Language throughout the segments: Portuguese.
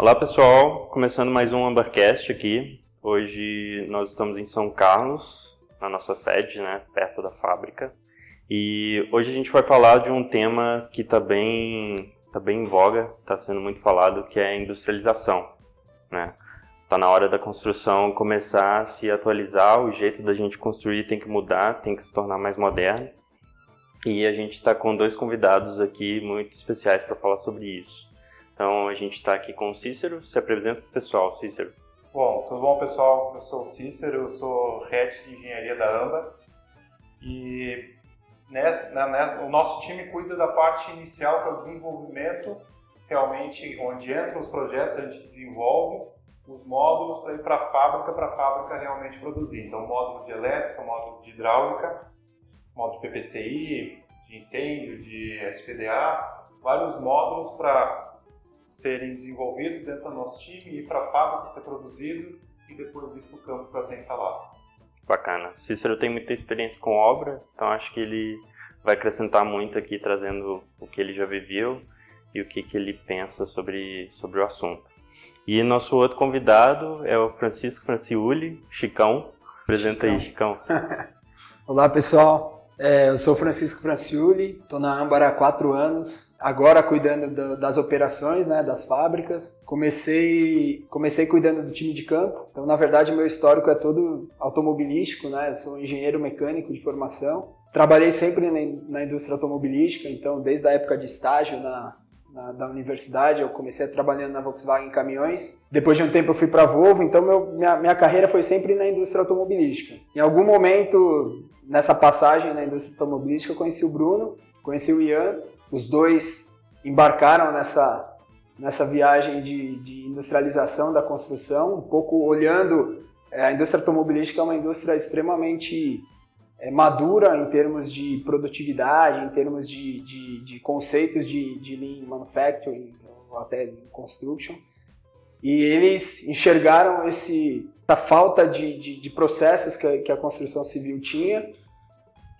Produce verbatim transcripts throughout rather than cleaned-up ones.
Olá pessoal, começando mais um AmbarCast aqui. Hoje nós estamos em São Carlos, na nossa sede, né, perto da fábrica. E hoje a gente vai falar de um tema que está bem, tá bem em voga, está sendo muito falado, que é a industrialização, né? Está na hora da construção começar a se atualizar, o jeito da gente construir tem que mudar, tem que se tornar mais moderno. E a gente está com dois convidados aqui muito especiais para falar sobre isso. Então a gente está aqui com o Cícero. Se apresenta para o pessoal, Cícero. Bom, tudo bom pessoal? Eu sou o Cícero, eu sou Head de Engenharia da AMBA. E nessa, na, na, o nosso time cuida da parte inicial, que é o desenvolvimento, realmente onde entram os projetos, a gente desenvolve os módulos para ir para a fábrica, para a fábrica realmente produzir. Então, módulo de elétrica, módulo de hidráulica, módulo de P P C I, de incêndio, de S P D A, vários módulos para serem desenvolvidos dentro do nosso time, ir para a fábrica, ser produzido e depois ir para o campo para ser instalado. Bacana. Cícero tem muita experiência com obra, então acho que ele vai acrescentar muito aqui, trazendo o que ele já viveu e o que, que ele pensa sobre, sobre o assunto. E nosso outro convidado é o Francisco Franciulli, Chicão. Apresenta aí, Chicão. Olá, pessoal. É, eu sou o Francisco Franciulli, estou na Ambar há quatro anos, agora cuidando do, das operações, né, das fábricas. Comecei, comecei cuidando do time de campo, então, na verdade, meu histórico é todo automobilístico, né? Eu sou engenheiro mecânico de formação. Trabalhei sempre na, na indústria automobilística, então, desde a época de estágio na da universidade, eu comecei trabalhando na Volkswagen em caminhões, depois de um tempo eu fui para a Volvo, então meu, minha, minha carreira foi sempre na indústria automobilística. Em algum momento, nessa passagem na indústria automobilística, eu conheci o Bruno, conheci o Ian, os dois embarcaram nessa, nessa viagem de, de industrialização da construção, um pouco olhando, é, a indústria automobilística é uma indústria extremamente É madura em termos de produtividade, em termos de, de, de conceitos de, de Lean Manufacturing, ou até Lean Construction, e eles enxergaram esse, essa falta de, de, de processos que a, que a construção civil tinha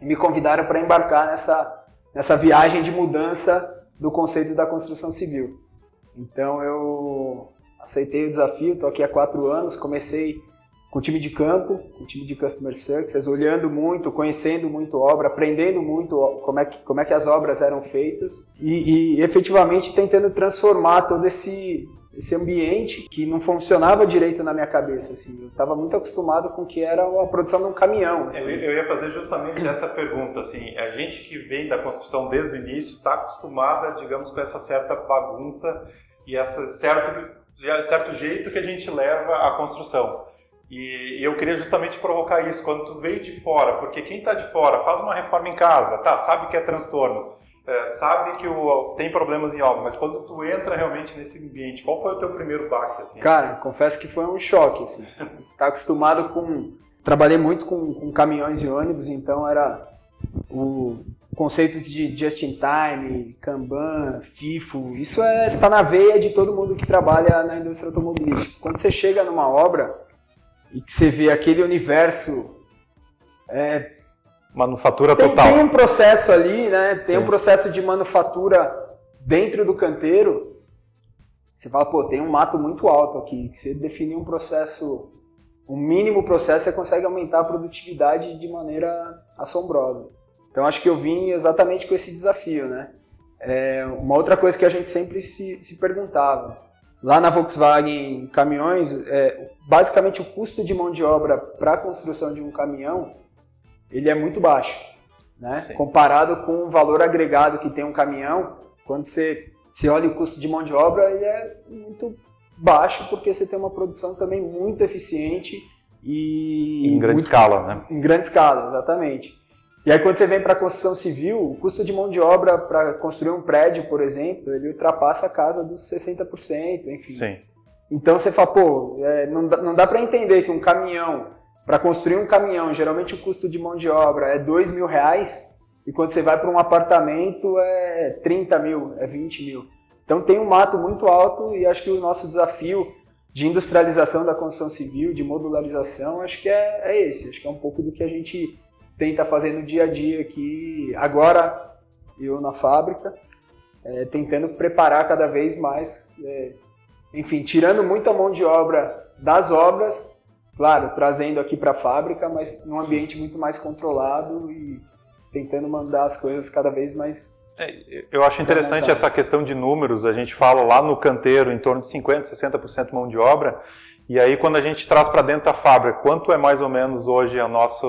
e me convidaram para embarcar nessa, nessa viagem de mudança do conceito da construção civil. Então eu aceitei o desafio, estou aqui há quatro anos, comecei com o time de campo, com o time de Customer Success, olhando muito, conhecendo muito obra, aprendendo muito como é que, como é que as obras eram feitas e, e efetivamente tentando transformar todo esse, esse ambiente que não funcionava direito na minha cabeça. Assim. Eu estava muito acostumado com o que era a produção de um caminhão. Assim. Eu, eu ia fazer justamente essa pergunta. Assim, a gente que vem da construção desde o início está acostumada, digamos, com essa certa bagunça e esse certo, certo jeito que a gente leva à construção. E eu queria justamente provocar isso, quando tu veio de fora, porque quem está de fora faz uma reforma em casa, tá, sabe que é transtorno, é, sabe que o, tem problemas em obra, mas quando tu entra realmente nesse ambiente, qual foi o teu primeiro baque? Assim? Cara, confesso que foi um choque, assim. Você está acostumado com... Trabalhei muito com, com caminhões e ônibus, então era o conceitos de just-in-time, Kanban, FIFO, isso é, tá na veia de todo mundo que trabalha na indústria automobilística. Quando você chega numa obra e que você vê aquele universo... É, manufatura tem, total. Tem um processo ali, né? Tem Sim. um processo de manufatura dentro do canteiro. Você fala, pô, tem um mato muito alto aqui. Que você definir um processo, um mínimo processo, você consegue aumentar a produtividade de maneira assombrosa. Então, acho que eu vim exatamente com esse desafio, né? É, uma outra coisa que a gente sempre se, se perguntava. Lá na Volkswagen caminhões, é, basicamente o custo de mão de obra para a construção de um caminhão, ele é muito baixo, né? Sim. Comparado com o valor agregado que tem um caminhão, quando você, você olha o custo de mão de obra, ele é muito baixo porque você tem uma produção também muito eficiente e... Em grande muito, escala, né? Em grande escala, exatamente. E aí quando você vem para a construção civil, o custo de mão de obra para construir um prédio, por exemplo, ele ultrapassa a casa dos sessenta por cento, enfim. Sim. Então você fala, pô, é, não dá, não dá para entender que um caminhão, para construir um caminhão, geralmente o custo de mão de obra é dois mil reais, e quando você vai para um apartamento é trinta mil, é vinte mil. Então tem um mato muito alto e acho que o nosso desafio de industrialização da construção civil, de modularização, acho que é, é esse, acho que é um pouco do que a gente... tenta fazer no dia a dia aqui, agora eu na fábrica, é, tentando preparar cada vez mais é, enfim, tirando muito a mão de obra das obras, claro, trazendo aqui para a fábrica, mas num ambiente muito mais controlado e tentando mandar as coisas cada vez mais... É, eu acho interessante essa questão de números, a gente fala lá no canteiro em torno de cinquenta, sessenta por cento mão de obra, e aí quando a gente traz para dentro da fábrica, quanto é mais ou menos hoje a nossa...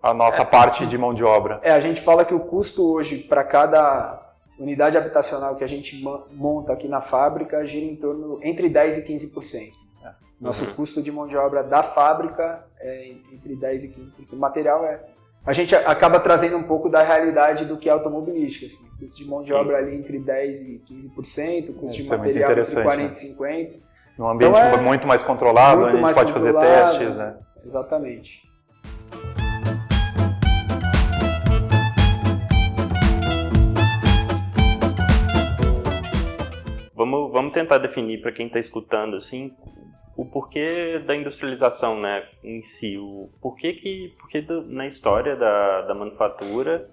a nossa é, parte de mão de obra. É, a gente fala que o custo hoje para cada unidade habitacional que a gente monta aqui na fábrica gira em torno entre dez e quinze por cento. É. Nosso uhum. custo de mão de obra da fábrica é entre dez e quinze por cento. O material é... A gente acaba trazendo um pouco da realidade do que é automobilística. Assim. Custo de mão de obra ali entre dez e quinze por cento, custo é, de material é entre quarenta e cinquenta por cento. Né? Num ambiente então, é muito mais controlado, muito a gente mais pode fazer testes. Né? Exatamente. Vamos, vamos tentar definir para quem está escutando assim, o porquê da industrialização, né, em si. O porquê que porquê do, na história da, da manufatura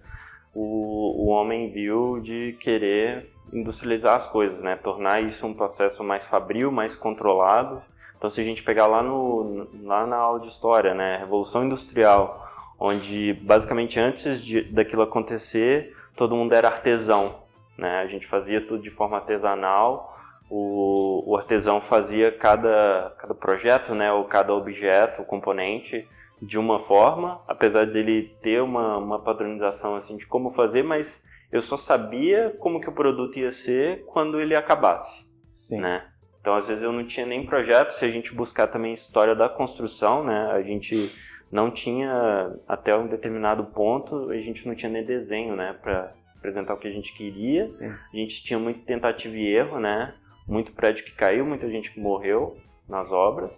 o, o homem viu de querer industrializar as coisas, né, tornar isso um processo mais fabril, mais controlado. Então, se a gente pegar lá, no, lá na aula de história, né, Revolução Industrial, onde basicamente antes de, daquilo acontecer, todo mundo era artesão. Né? A gente fazia tudo de forma artesanal, o, o artesão fazia cada, cada projeto, né? Ou cada objeto, componente, de uma forma, apesar dele ter uma, uma padronização assim, de como fazer, mas eu só sabia como que o produto ia ser quando ele acabasse. Sim. Né? Então, às vezes eu não tinha nem projeto, se a gente buscar também a história da construção, né? A gente não tinha, até um determinado ponto, a gente não tinha nem desenho, né? Pra, apresentar o que a gente queria. Sim. A gente tinha muita tentativa e erro, né? Muito prédio que caiu, muita gente que morreu nas obras.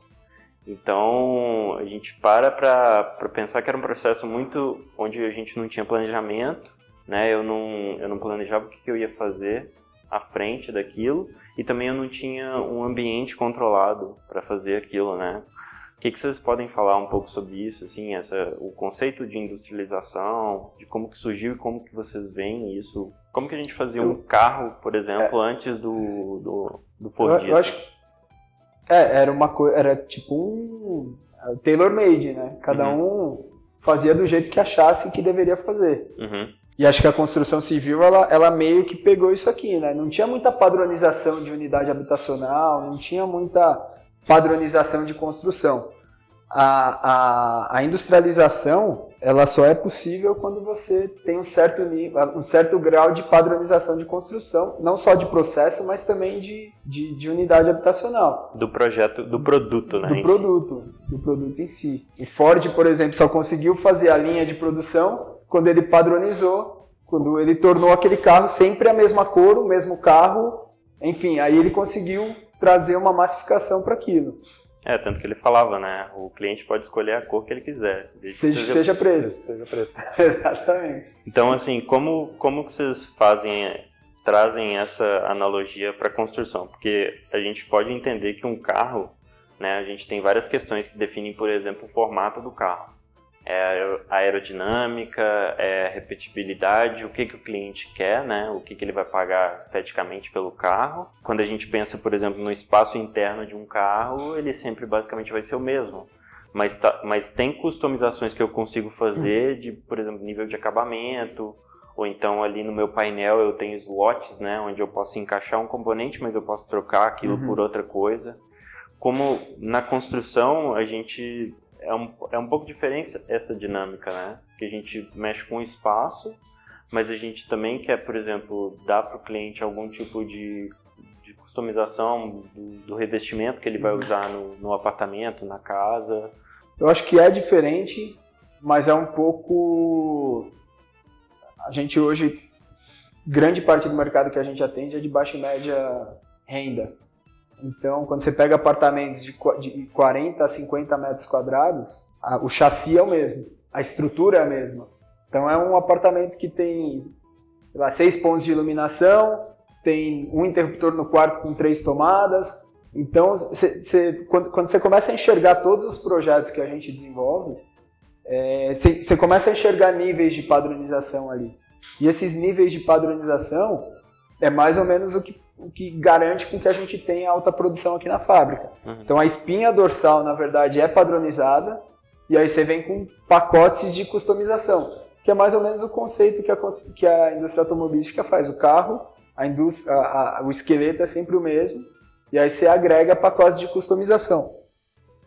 Então, a gente para para pensar que era um processo muito onde a gente não tinha planejamento, né? Eu não, eu não planejava o que eu ia fazer à frente daquilo e também eu não tinha um ambiente controlado para fazer aquilo, né? O que, que vocês podem falar um pouco sobre isso, assim, essa, o conceito de industrialização, de como que surgiu e como que vocês veem isso? Como que a gente fazia eu, um carro, por exemplo, é, antes do, do, do Fordismo? Eu, eu acho que é, era uma coisa, era tipo um tailor-made, né? Cada uhum. um fazia do jeito que achasse que deveria fazer. Uhum. E acho que a construção civil, ela, ela meio que pegou isso aqui, né? Não tinha muita padronização de unidade habitacional, não tinha muita... padronização de construção. A, a, a industrialização, ela só é possível quando você tem um certo, um certo grau de padronização de construção, não só de processo, mas também de, de, de unidade habitacional. Do projeto, do produto, né? Do produto, si. do produto em si. O Ford, por exemplo, só conseguiu fazer a linha de produção quando ele padronizou, quando ele tornou aquele carro sempre a mesma cor, o mesmo carro, enfim, aí ele conseguiu trazer uma massificação para aquilo. É, tanto que ele falava, né? O cliente pode escolher a cor que ele quiser. Desde, desde que seja, seja preto. Desde que seja preto. Exatamente. Então, assim, como, como que vocês fazem, trazem essa analogia para a construção? Porque a gente pode entender que um carro, né? A gente tem várias questões que definem, por exemplo, o formato do carro. É a aerodinâmica, é a repetibilidade, o que, que o cliente quer, né? O que, que ele vai pagar esteticamente pelo carro. Quando a gente pensa, por exemplo, no espaço interno de um carro, ele sempre basicamente vai ser o mesmo. Mas, tá, mas tem customizações que eu consigo fazer de, por exemplo, nível de acabamento, ou então ali no meu painel eu tenho slots, né? Onde eu posso encaixar um componente, mas eu posso trocar aquilo uhum. por outra coisa. Como na construção a gente... É um, é um pouco diferente essa dinâmica, né? Que a gente mexe com o espaço, mas a gente também quer, por exemplo, dar para o cliente algum tipo de, de customização do, do revestimento que ele vai usar no, no apartamento, na casa. Eu acho que é diferente, mas é um pouco... A gente hoje, grande parte do mercado que a gente atende é de baixa e média renda. Então, quando você pega apartamentos de quarenta a cinquenta metros quadrados, a, o chassi é o mesmo, a estrutura é a mesma. Então, é um apartamento que tem, sei lá, seis pontos de iluminação, tem um interruptor no quarto com três tomadas. Então, cê, cê, quando, quando você começa a enxergar todos os projetos que a gente desenvolve, você é, começa a enxergar níveis de padronização ali. E esses níveis de padronização, é mais ou menos o que, o que garante com que a gente tenha alta produção aqui na fábrica. Uhum. Então a espinha dorsal, na verdade, é padronizada, e aí você vem com pacotes de customização, que é mais ou menos o conceito que a, que a indústria automobilística faz. O carro, a indústria, a, a, o esqueleto é sempre o mesmo, e aí você agrega pacotes de customização.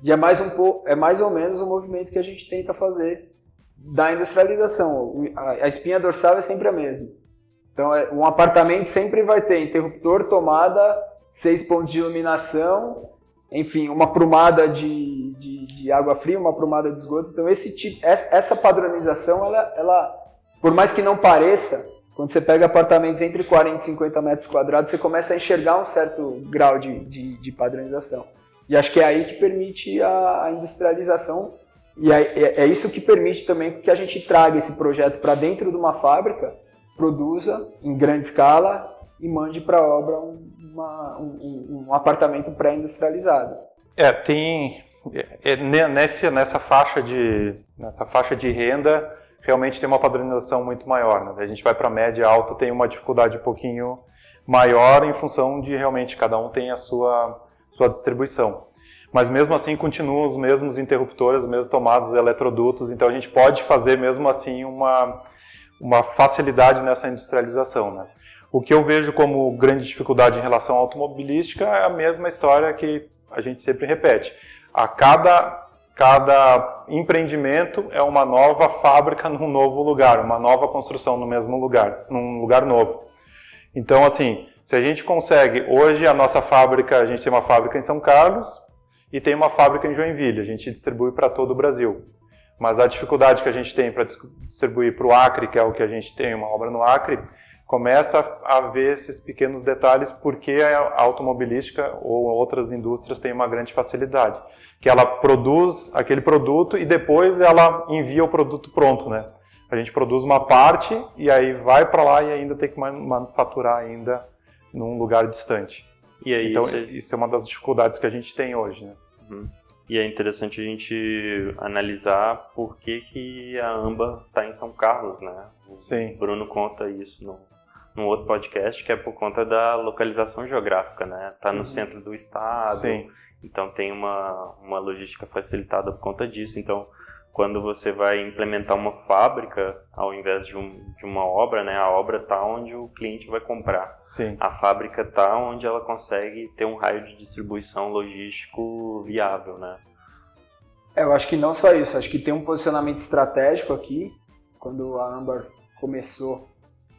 E é mais, um, é mais ou menos o movimento que a gente tenta fazer da industrialização. A espinha dorsal é sempre a mesma. Então, um apartamento sempre vai ter interruptor, tomada, seis pontos de iluminação, enfim, uma prumada de, de, de água fria, uma prumada de esgoto. Então, esse tipo, essa padronização, ela, ela, por mais que não pareça, quando você pega apartamentos entre quarenta e cinquenta metros quadrados, você começa a enxergar um certo grau de, de, de padronização. E acho que é aí que permite a, a industrialização, e é, é isso que permite também que a gente traga esse projeto para dentro de uma fábrica, produza em grande escala e mande para a obra um, uma, um, um apartamento pré-industrializado. É, tem... É, é, nesse, nessa, faixa de, nessa faixa de renda, realmente tem uma padronização muito maior, né? A gente vai para a média alta, tem uma dificuldade um pouquinho maior em função de realmente cada um tem a sua... sua distribuição, mas mesmo assim continuam os mesmos interruptores, os mesmos tomadas, os eletrodutos, então a gente pode fazer mesmo assim uma, uma facilidade nessa industrialização, né? O que eu vejo como grande dificuldade em relação à automobilística é a mesma história que a gente sempre repete, a cada, cada empreendimento é uma nova fábrica num novo lugar, uma nova construção no mesmo lugar, num lugar novo. Então assim, se a gente consegue, hoje a nossa fábrica, a gente tem uma fábrica em São Carlos e tem uma fábrica em Joinville, a gente distribui para todo o Brasil. Mas a dificuldade que a gente tem para distribuir para o Acre, que é o que a gente tem, uma obra no Acre, começa a ver esses pequenos detalhes porque a automobilística ou outras indústrias têm uma grande facilidade, que ela produz aquele produto e depois ela envia o produto pronto, né? A gente produz uma parte e aí vai para lá e ainda tem que manufaturar ainda num lugar distante. E aí, então, isso é... isso é uma das dificuldades que a gente tem hoje, né? Uhum. E é interessante a gente analisar por que que a AMBA está em São Carlos, né? O Sim. Bruno conta isso no, no outro podcast, que é por conta da localização geográfica, né? Está no uhum. centro do estado, Sim. então tem uma, uma logística facilitada por conta disso. Então, quando você vai implementar uma fábrica, ao invés de, um, de uma obra, né, a obra está onde o cliente vai comprar. Sim. A fábrica está onde ela consegue ter um raio de distribuição logístico viável, né? É, eu acho que não só isso, acho que tem um posicionamento estratégico aqui. Quando a Ambar começou,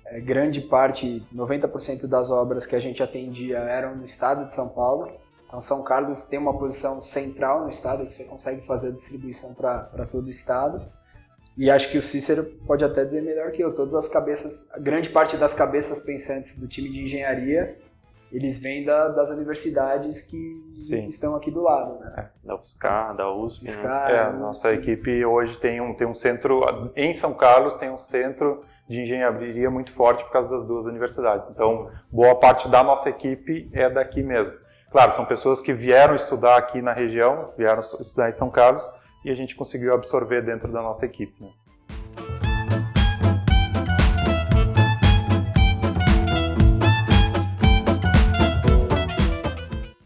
é, grande parte, noventa por cento das obras que a gente atendia eram no estado de São Paulo. Então, São Carlos tem uma posição central no estado, que você consegue fazer a distribuição para todo o estado. E acho que o Cícero pode até dizer melhor que eu. Todas as cabeças, a grande parte das cabeças pensantes do time de engenharia, eles vêm da, das universidades que, que estão aqui do lado, né? É, da UFSCar, da USP. UFSCar, né? É, a nossa equipe hoje tem um, tem um centro, em São Carlos tem um centro de engenharia muito forte por causa das duas universidades. Então, boa parte da nossa equipe é daqui mesmo. Claro, são pessoas que vieram estudar aqui na região, vieram estudar em São Carlos e a gente conseguiu absorver dentro da nossa equipe, né?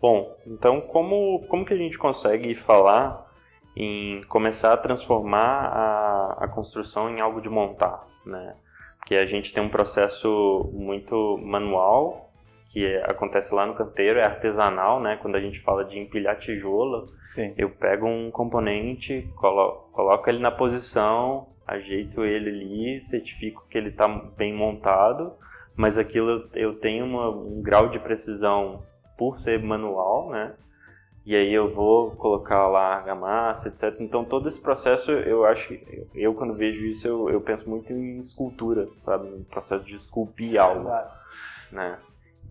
Bom, então como, como que a gente consegue falar em começar a transformar a, a construção em algo de montar, né? Porque a gente tem um processo muito manual, que é, acontece lá no canteiro, é artesanal, né? Quando a gente fala de empilhar tijolo, Sim. eu pego um componente, colo- coloco ele na posição, ajeito ele ali, certifico que ele está bem montado, mas aquilo eu tenho uma, um grau de precisão por ser manual, né? E aí eu vou colocar lá argamassa, etcétera. Então todo esse processo, eu acho, eu quando vejo isso, eu, eu penso muito em escultura, sabe? No processo de esculpir algo, né?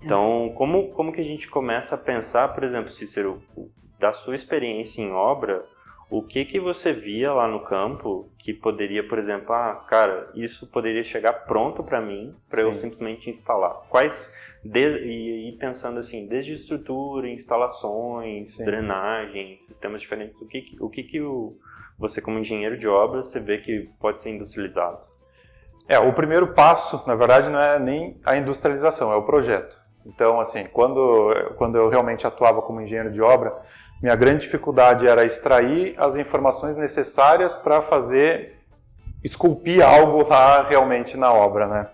Então, como, como que a gente começa a pensar, por exemplo, Cícero, da sua experiência em obra, o que que você via lá no campo que poderia, por exemplo, ah, cara, isso poderia chegar pronto para mim, para eu simplesmente instalar? Quais, de, e, e pensando assim, desde estrutura, instalações, Sim. drenagem, sistemas diferentes, o que que, o que que o, você como engenheiro de obra, você vê que pode ser industrializado? É, o primeiro passo, na verdade, não é nem a industrialização, é o projeto. Então, assim, quando, quando eu realmente atuava como engenheiro de obra, minha grande dificuldade era extrair as informações necessárias para fazer, esculpir algo lá realmente na obra, né?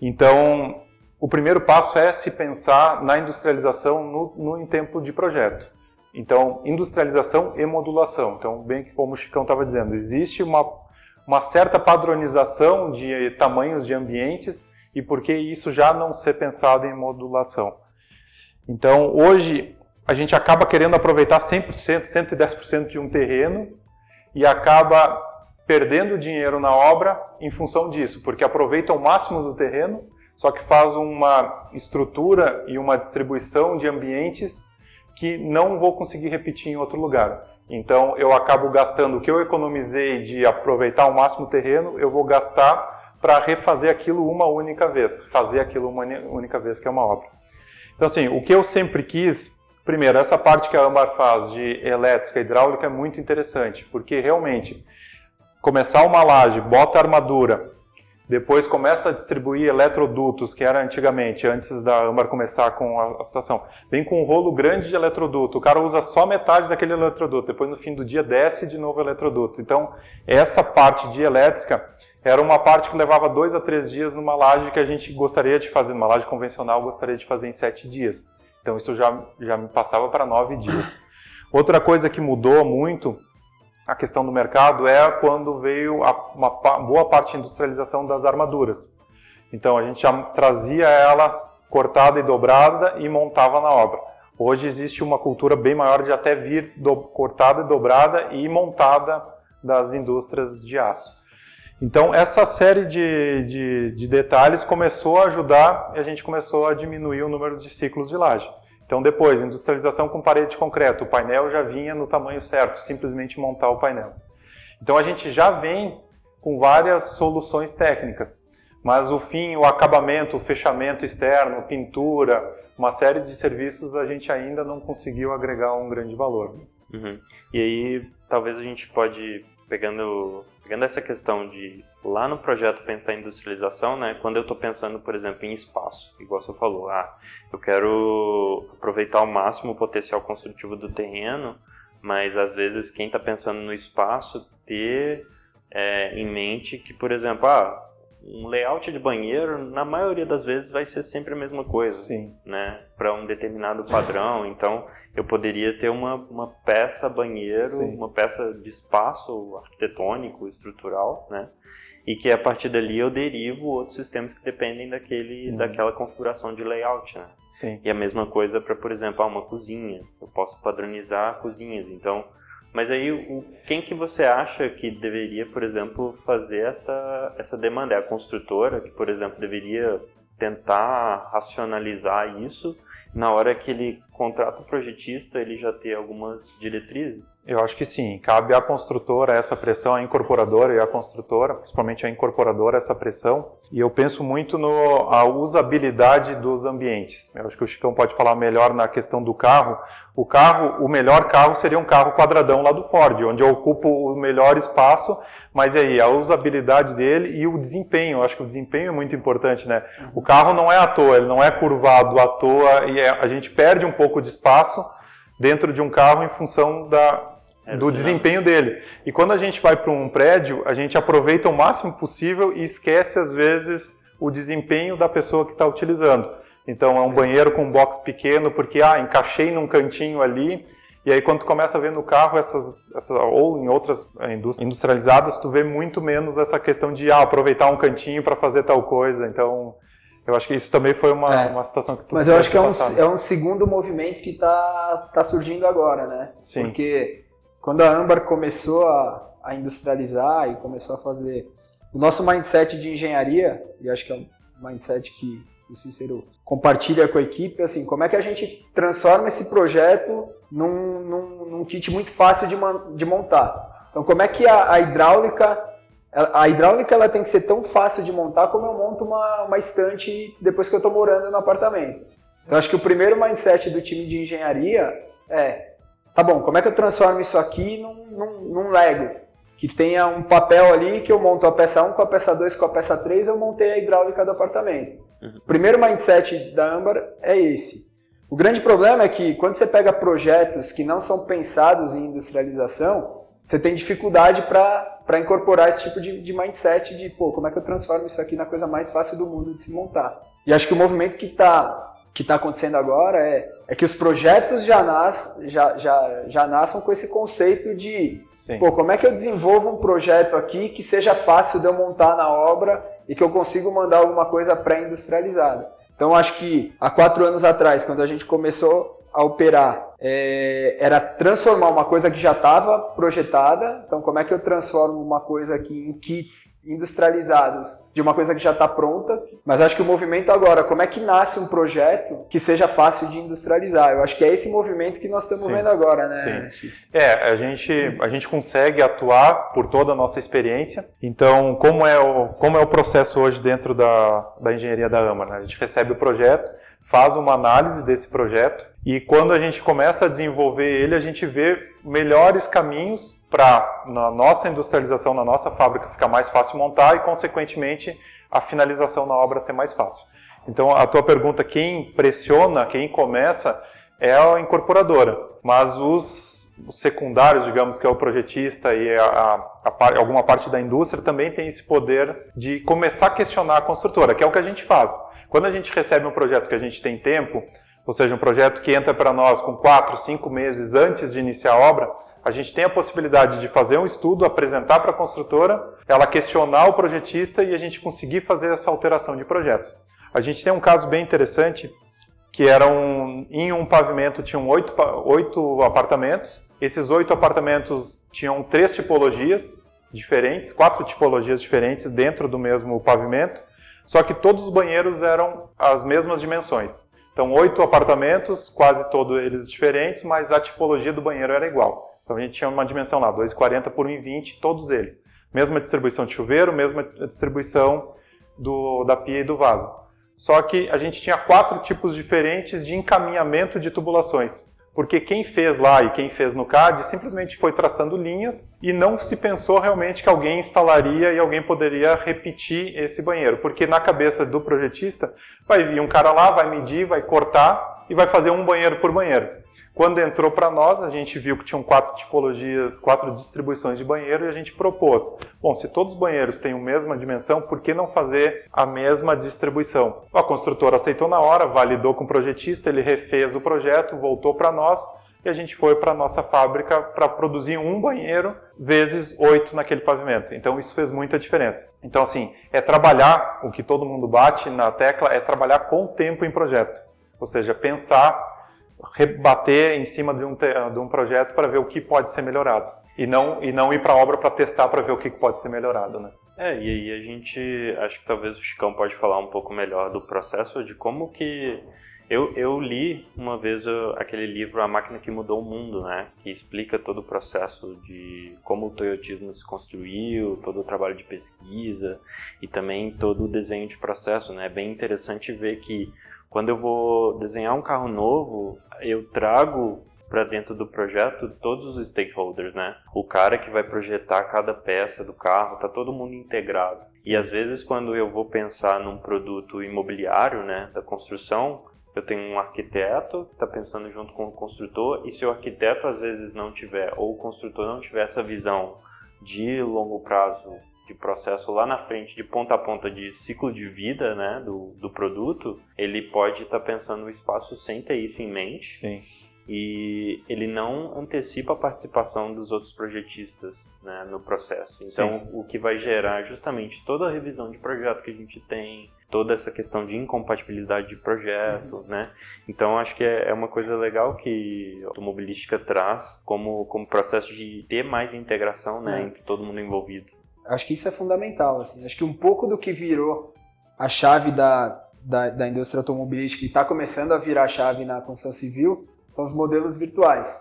Então, o primeiro passo é se pensar na industrialização no, no em tempo de projeto. Então, industrialização e modulação. Então, bem que como o Chicão estava dizendo, existe uma, uma certa padronização de tamanhos de ambientes e por que isso já não ser pensado em modulação. Então, hoje, a gente acaba querendo aproveitar cem por cento, cento e dez por cento de um terreno e acaba perdendo dinheiro na obra em função disso, porque aproveita o máximo do terreno, só que faz uma estrutura e uma distribuição de ambientes que não vou conseguir repetir em outro lugar. Então, eu acabo gastando o que eu economizei de aproveitar o máximo do terreno, eu vou gastar para refazer aquilo uma única vez, fazer aquilo uma única vez, que é uma obra. Então, assim, o que eu sempre quis, primeiro, essa parte que a Ambar faz de elétrica e hidráulica é muito interessante, porque realmente começar uma laje, bota armadura, depois começa a distribuir eletrodutos, que era antigamente, antes da Ambar começar com a, a situação. Vem com um rolo grande de eletroduto, o cara usa só metade daquele eletroduto, depois no fim do dia desce de novo o eletroduto. Então, essa parte de elétrica era uma parte que levava dois a três dias numa laje que a gente gostaria de fazer, numa laje convencional, gostaria de fazer em sete dias. Então, isso já, já me passava para nove dias. Outra coisa que mudou muito a questão do mercado é quando veio a, uma boa parte de industrialização das armaduras. Então, a gente já trazia ela cortada e dobrada e montava na obra. Hoje existe uma cultura bem maior de até vir do, cortada e dobrada e montada das indústrias de aço. Então, essa série de, de, de detalhes começou a ajudar e a gente começou a diminuir o número de ciclos de laje. Então depois, industrialização com parede de concreto, o painel já vinha no tamanho certo, simplesmente montar o painel. Então a gente já vem com várias soluções técnicas, mas o fim, o acabamento, o fechamento externo, pintura, uma série de serviços a gente ainda não conseguiu agregar um grande valor. Uhum. E aí talvez a gente pode, pegando, pegando essa questão de lá no projeto pensar em industrialização, né? Quando eu estou pensando, por exemplo, em espaço, igual você falou, ah, eu quero aproveitar ao máximo o potencial construtivo do terreno, mas às vezes quem está pensando no espaço ter é, em mente que, por exemplo, ah, um layout de banheiro, na maioria das vezes, vai ser sempre a mesma coisa, sim, né? Para um determinado sim, padrão. Então, eu poderia ter uma, uma peça banheiro, sim, uma peça de espaço arquitetônico, estrutural, né? E que, a partir dali, eu derivo outros sistemas que dependem daquele, uhum, daquela configuração de layout, né? Sim. E a mesma coisa para, por exemplo, uma cozinha. Eu posso padronizar cozinhas, então... Mas aí, o, quem que você acha que deveria, por exemplo, fazer essa, essa demanda? É a construtora que, por exemplo, deveria tentar racionalizar isso na hora que ele contrata o projetista, ele já tem algumas diretrizes? Eu acho que sim. Cabe à construtora essa pressão, à incorporadora e à construtora, principalmente à incorporadora, essa pressão. E eu penso muito na usabilidade dos ambientes. Eu acho que o Chicão pode falar melhor na questão do carro. O carro, o melhor carro seria um carro quadradão lá do Ford, onde eu ocupo o melhor espaço, mas aí a usabilidade dele e o desempenho. Eu acho que o desempenho é muito importante, né? O carro não é à toa, ele não é curvado à toa e a gente perde um pouco de espaço dentro de um carro em função da, do desempenho dele. E quando a gente vai para um prédio, a gente aproveita o máximo possível e esquece, às vezes, o desempenho da pessoa que está utilizando. Então, é um banheiro com um box pequeno, porque, ah, encaixei num cantinho ali, e aí quando tu começa a ver no carro, essas, essas, ou em outras industrializadas, tu vê muito menos essa questão de, ah, aproveitar um cantinho para fazer tal coisa, então... Eu acho que isso também foi uma, é. uma situação que... Tu Mas eu acho que é um, é um segundo movimento que está tá surgindo agora, né? Sim. Porque quando a Ambar começou a, a industrializar e começou a fazer... O nosso mindset de engenharia, e acho que é um mindset que o Cícero compartilha com a equipe, assim, como é que a gente transforma esse projeto num, num, num kit muito fácil de, man, de montar? Então, como é que a, a hidráulica... A hidráulica ela tem que ser tão fácil de montar como eu monto uma, uma estante depois que eu estou morando no apartamento. Então acho que o primeiro mindset do time de engenharia é, tá bom, como é que eu transformo isso aqui num, num, num Lego? que tenha um papel ali que eu monto a peça um com a peça dois com a peça três, eu montei a hidráulica do apartamento. Uhum. O primeiro mindset da Ambar é esse. O grande problema é que quando você pega projetos que não são pensados em industrialização, você tem dificuldade para incorporar esse tipo de, de mindset de, pô, como é que eu transformo isso aqui na coisa mais fácil do mundo de se montar? E acho que o movimento que está que tá acontecendo agora é, é que os projetos já, nas, já, já, já nasçam com esse conceito de, Sim. pô, como é que eu desenvolvo um projeto aqui que seja fácil de eu montar na obra e que eu consigo mandar alguma coisa pré-industrializada? Então, acho que há quatro anos atrás, quando a gente começou a operar, é, era transformar uma coisa que já estava projetada. Então, como é que eu transformo uma coisa aqui em kits industrializados de uma coisa que já está pronta? Mas acho que o movimento agora, como é que nasce um projeto que seja fácil de industrializar? Eu acho que é esse movimento que nós estamos Sim. vendo agora, né? Sim. É, a gente, a gente consegue atuar por toda a nossa experiência. Então, como é o, como é o processo hoje dentro da, da engenharia da Ambar, né? A gente recebe o projeto, faz uma análise desse projeto e quando a gente começa a desenvolver ele, a gente vê melhores caminhos para, na nossa industrialização, na nossa fábrica, ficar mais fácil montar e, consequentemente, a finalização na obra ser mais fácil. Então, a tua pergunta, quem pressiona, quem começa, é a incorporadora, mas os secundários, digamos, que é o projetista e a, a, a, alguma parte da indústria também tem esse poder de começar a questionar a construtora, que é o que a gente faz. Quando a gente recebe um projeto que a gente tem tempo, ou seja, um projeto que entra para nós com quatro, cinco meses antes de iniciar a obra, a gente tem a possibilidade de fazer um estudo, apresentar para a construtora, ela questionar o projetista e a gente conseguir fazer essa alteração de projetos. A gente tem um caso bem interessante, que era um, em um pavimento tinham oito, oito apartamentos. Esses oito apartamentos tinham três tipologias diferentes, quatro tipologias diferentes dentro do mesmo pavimento, só que todos os banheiros eram as mesmas dimensões. Então, oito apartamentos, quase todos eles diferentes, mas a tipologia do banheiro era igual. Então, a gente tinha uma dimensão lá, dois e quarenta por um e vinte, todos eles. Mesma distribuição de chuveiro, mesma distribuição do, da pia e do vaso. Só que a gente tinha quatro tipos diferentes de encaminhamento de tubulações. Porque quem fez lá e quem fez no C A D simplesmente foi traçando linhas e não se pensou realmente que alguém instalaria e alguém poderia repetir esse banheiro. Porque na cabeça do projetista vai vir um cara lá, vai medir, vai cortar e vai fazer um banheiro por banheiro. Quando entrou para nós, a gente viu que tinham quatro tipologias, quatro distribuições de banheiro e a gente propôs. Bom, se todos os banheiros têm a mesma dimensão, por que não fazer a mesma distribuição? A construtora aceitou na hora, validou com o projetista, ele refez o projeto, voltou para nós e a gente foi para a nossa fábrica para produzir um banheiro vezes oito naquele pavimento. Então, isso fez muita diferença. Então, assim, é trabalhar, o que todo mundo bate na tecla, é trabalhar com o tempo em projeto. Ou seja, pensar, rebater em cima de um, te, de um projeto para ver o que pode ser melhorado e não, e não ir para a obra para testar para ver o que pode ser melhorado, né? É, e aí a gente, acho que talvez o Chicão pode falar um pouco melhor do processo, de como que... Eu, eu li uma vez aquele livro A Máquina que Mudou o Mundo, né? Que explica todo o processo de como o toyotismo se construiu, todo o trabalho de pesquisa e também todo o desenho de processo, né? É bem interessante ver que quando eu vou desenhar um carro novo, eu trago para dentro do projeto todos os stakeholders, né? O cara que vai projetar cada peça do carro, tá todo mundo integrado. Sim. E às vezes quando eu vou pensar num produto imobiliário, né, da construção, eu tenho um arquiteto que está pensando junto com o construtor, e se o arquiteto às vezes não tiver, ou o construtor não tiver essa visão de longo prazo, de processo lá na frente, de ponta a ponta, de ciclo de vida, né, do, do produto, ele pode estar tá pensando no espaço sem ter isso em mente. Sim. E ele não antecipa a participação dos outros projetistas, né, no processo. Então, Sim. o que vai gerar justamente toda a revisão de projeto que a gente tem, toda essa questão de incompatibilidade de projeto, uhum. né? Então, acho que é uma coisa legal que a automobilística traz como, como processo de ter mais integração, né, uhum. entre todo mundo envolvido. Acho que isso é fundamental, assim. Acho que um pouco do que virou a chave da, da, da indústria automobilística e está começando a virar a chave na construção civil são os modelos virtuais.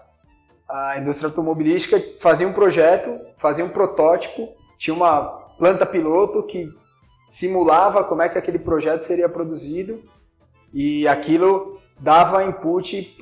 A indústria automobilística fazia um projeto, fazia um protótipo, tinha uma planta piloto que simulava como é que aquele projeto seria produzido e aquilo dava input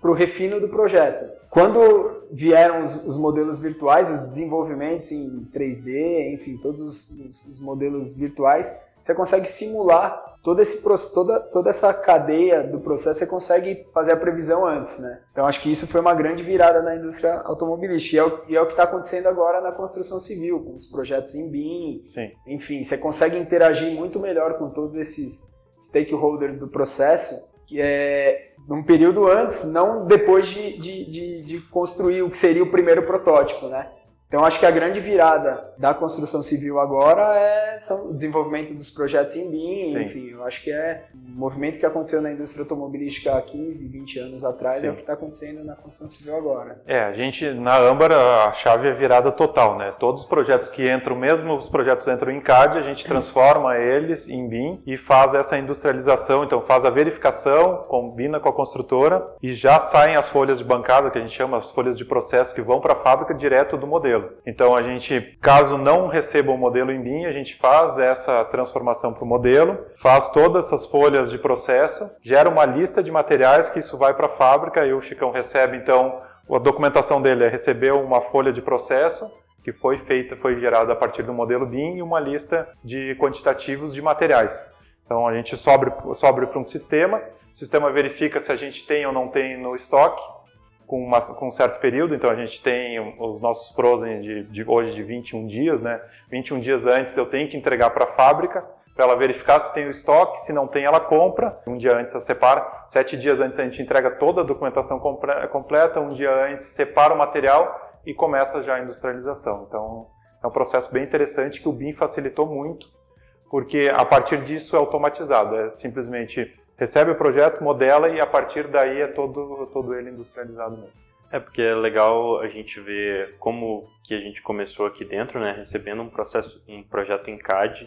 para o refino do projeto. Quando vieram os, os modelos virtuais, os desenvolvimentos em três D, enfim, todos os, os, os modelos virtuais, você consegue simular todo esse, toda, toda essa cadeia do processo, você consegue fazer a previsão antes, né? Então acho que isso foi uma grande virada na indústria automobilística, e é o, e é o que está acontecendo agora na construção civil, com os projetos em B I M, Sim. enfim, você consegue interagir muito melhor com todos esses stakeholders do processo, que é num período antes, não depois de, de, de, de construir o que seria o primeiro protótipo, né? Então acho que a grande virada da construção civil agora é são o desenvolvimento dos projetos em B I M, Sim. enfim, eu acho que é um movimento que aconteceu na indústria automobilística há quinze, vinte anos atrás, Sim. é o que está acontecendo na construção civil agora. É, a gente, na Ambar, a chave é virada total, né? Todos os projetos que entram, mesmo os projetos entram em C A D, a gente transforma eles em B I M e faz essa industrialização, então faz a verificação, combina com a construtora e já saem as folhas de bancada, que a gente chama as folhas de processo que vão para a fábrica direto do modelo. Então a gente, caso não receba o modelo em B I M, a gente faz essa transformação para o modelo, faz todas essas folhas de processo, gera uma lista de materiais que isso vai para a fábrica e o Chicão recebe, então, a documentação dele é receber uma folha de processo que foi feita, foi gerada a partir do modelo B I M e uma lista de quantitativos de materiais. Então a gente sobe, sobe para um sistema, o sistema verifica se a gente tem ou não tem no estoque, Com, uma, com um certo período, então a gente tem os nossos frozen de, de hoje de vinte e um dias, né? vinte e um dias antes eu tenho que entregar para a fábrica, para ela verificar se tem o estoque, se não tem ela compra, um dia antes ela separa, sete dias antes a gente entrega toda a documentação compre- completa, um dia antes separa o material e começa já a industrialização. Então é um processo bem interessante que o B I M facilitou muito, porque a partir disso é automatizado, é simplesmente... Recebe o projeto, modela e a partir daí é todo, todo ele industrializado mesmo. É porque é legal a gente ver como que a gente começou aqui dentro, né? Recebendo um, processo, um projeto em C A D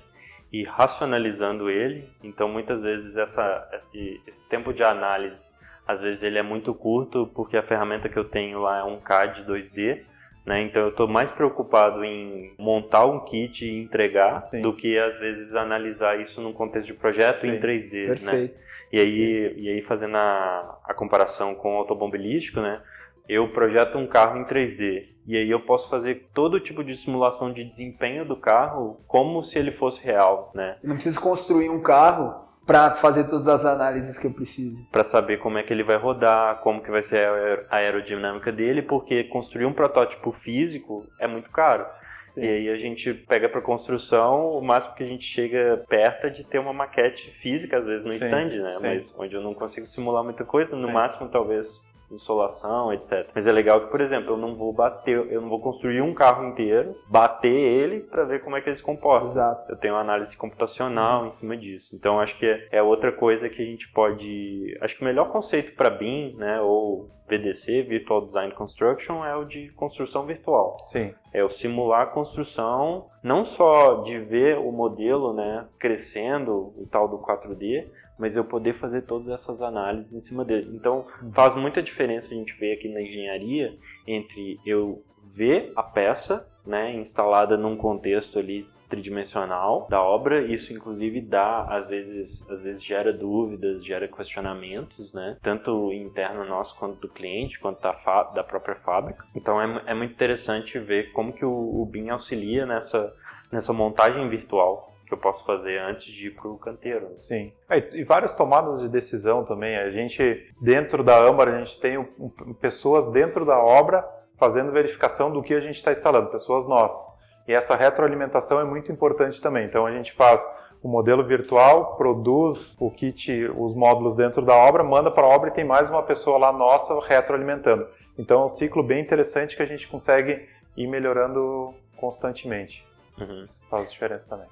e racionalizando ele. Então muitas vezes essa, esse, esse tempo de análise, às vezes ele é muito curto porque a ferramenta que eu tenho lá é um C A D dois D. Né? Então eu estou mais preocupado em montar um kit e entregar Sim. do que às vezes analisar isso num contexto de projeto Sim. em três D. Perfeito. Né? E aí, e aí fazendo a, a comparação com o automobilístico, né? Eu projeto um carro em três D e aí eu posso fazer todo tipo de simulação de desempenho do carro como se ele fosse real, né? Eu não preciso construir um carro para fazer todas as análises que eu preciso. Para saber como é que ele vai rodar, como que vai ser a aerodinâmica dele, porque construir um protótipo físico é muito caro. Sim. E aí a gente pega para construção, o máximo que a gente chega perto é de ter uma maquete física, às vezes, no Sim. stand, né? Sim. Mas onde eu não consigo simular muita coisa, no Sim. máximo, talvez, insolação, etcétera. Mas é legal que, por exemplo, eu não vou bater, eu não vou construir um carro inteiro, bater ele para ver como é que ele se comporta. Exato. Eu tenho análise computacional hum. em cima disso. Então, acho que é outra coisa que a gente pode... Acho que o melhor conceito para B I M, né, ou... V D C, Virtual Design Construction, é o de construção virtual. Sim. É o simular a construção, não só de ver o modelo, né, crescendo, o tal do quatro D, mas eu poder fazer todas essas análises em cima dele. Então, faz muita diferença a gente ver aqui na engenharia entre eu ver a peça, né, instalada num contexto ali tridimensional da obra, isso inclusive dá, às vezes, às vezes gera dúvidas, gera questionamentos, né? Tanto interno nosso, quanto do cliente, quanto da, fa- da própria fábrica. Então é, é muito interessante ver como que o, o B I M auxilia nessa, nessa montagem virtual que eu posso fazer antes de ir para o canteiro. Né? Sim. É, e várias tomadas de decisão também. A gente, dentro da Ambar, a gente tem um, pessoas dentro da obra fazendo verificação do que a gente está instalando, pessoas nossas. E essa retroalimentação é muito importante também. Então a gente faz o modelo virtual, produz o kit, os módulos dentro da obra, manda para a obra e tem mais uma pessoa lá nossa retroalimentando. Então é um ciclo bem interessante que a gente consegue ir melhorando constantemente. Uhum. Isso faz diferença também.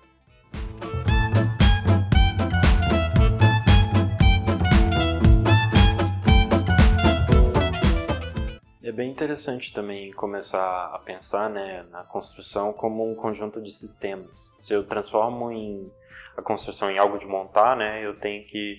É bem interessante também começar a pensar, né, na construção como um conjunto de sistemas. Se eu transformo em, a construção em algo de montar, né, eu tenho que...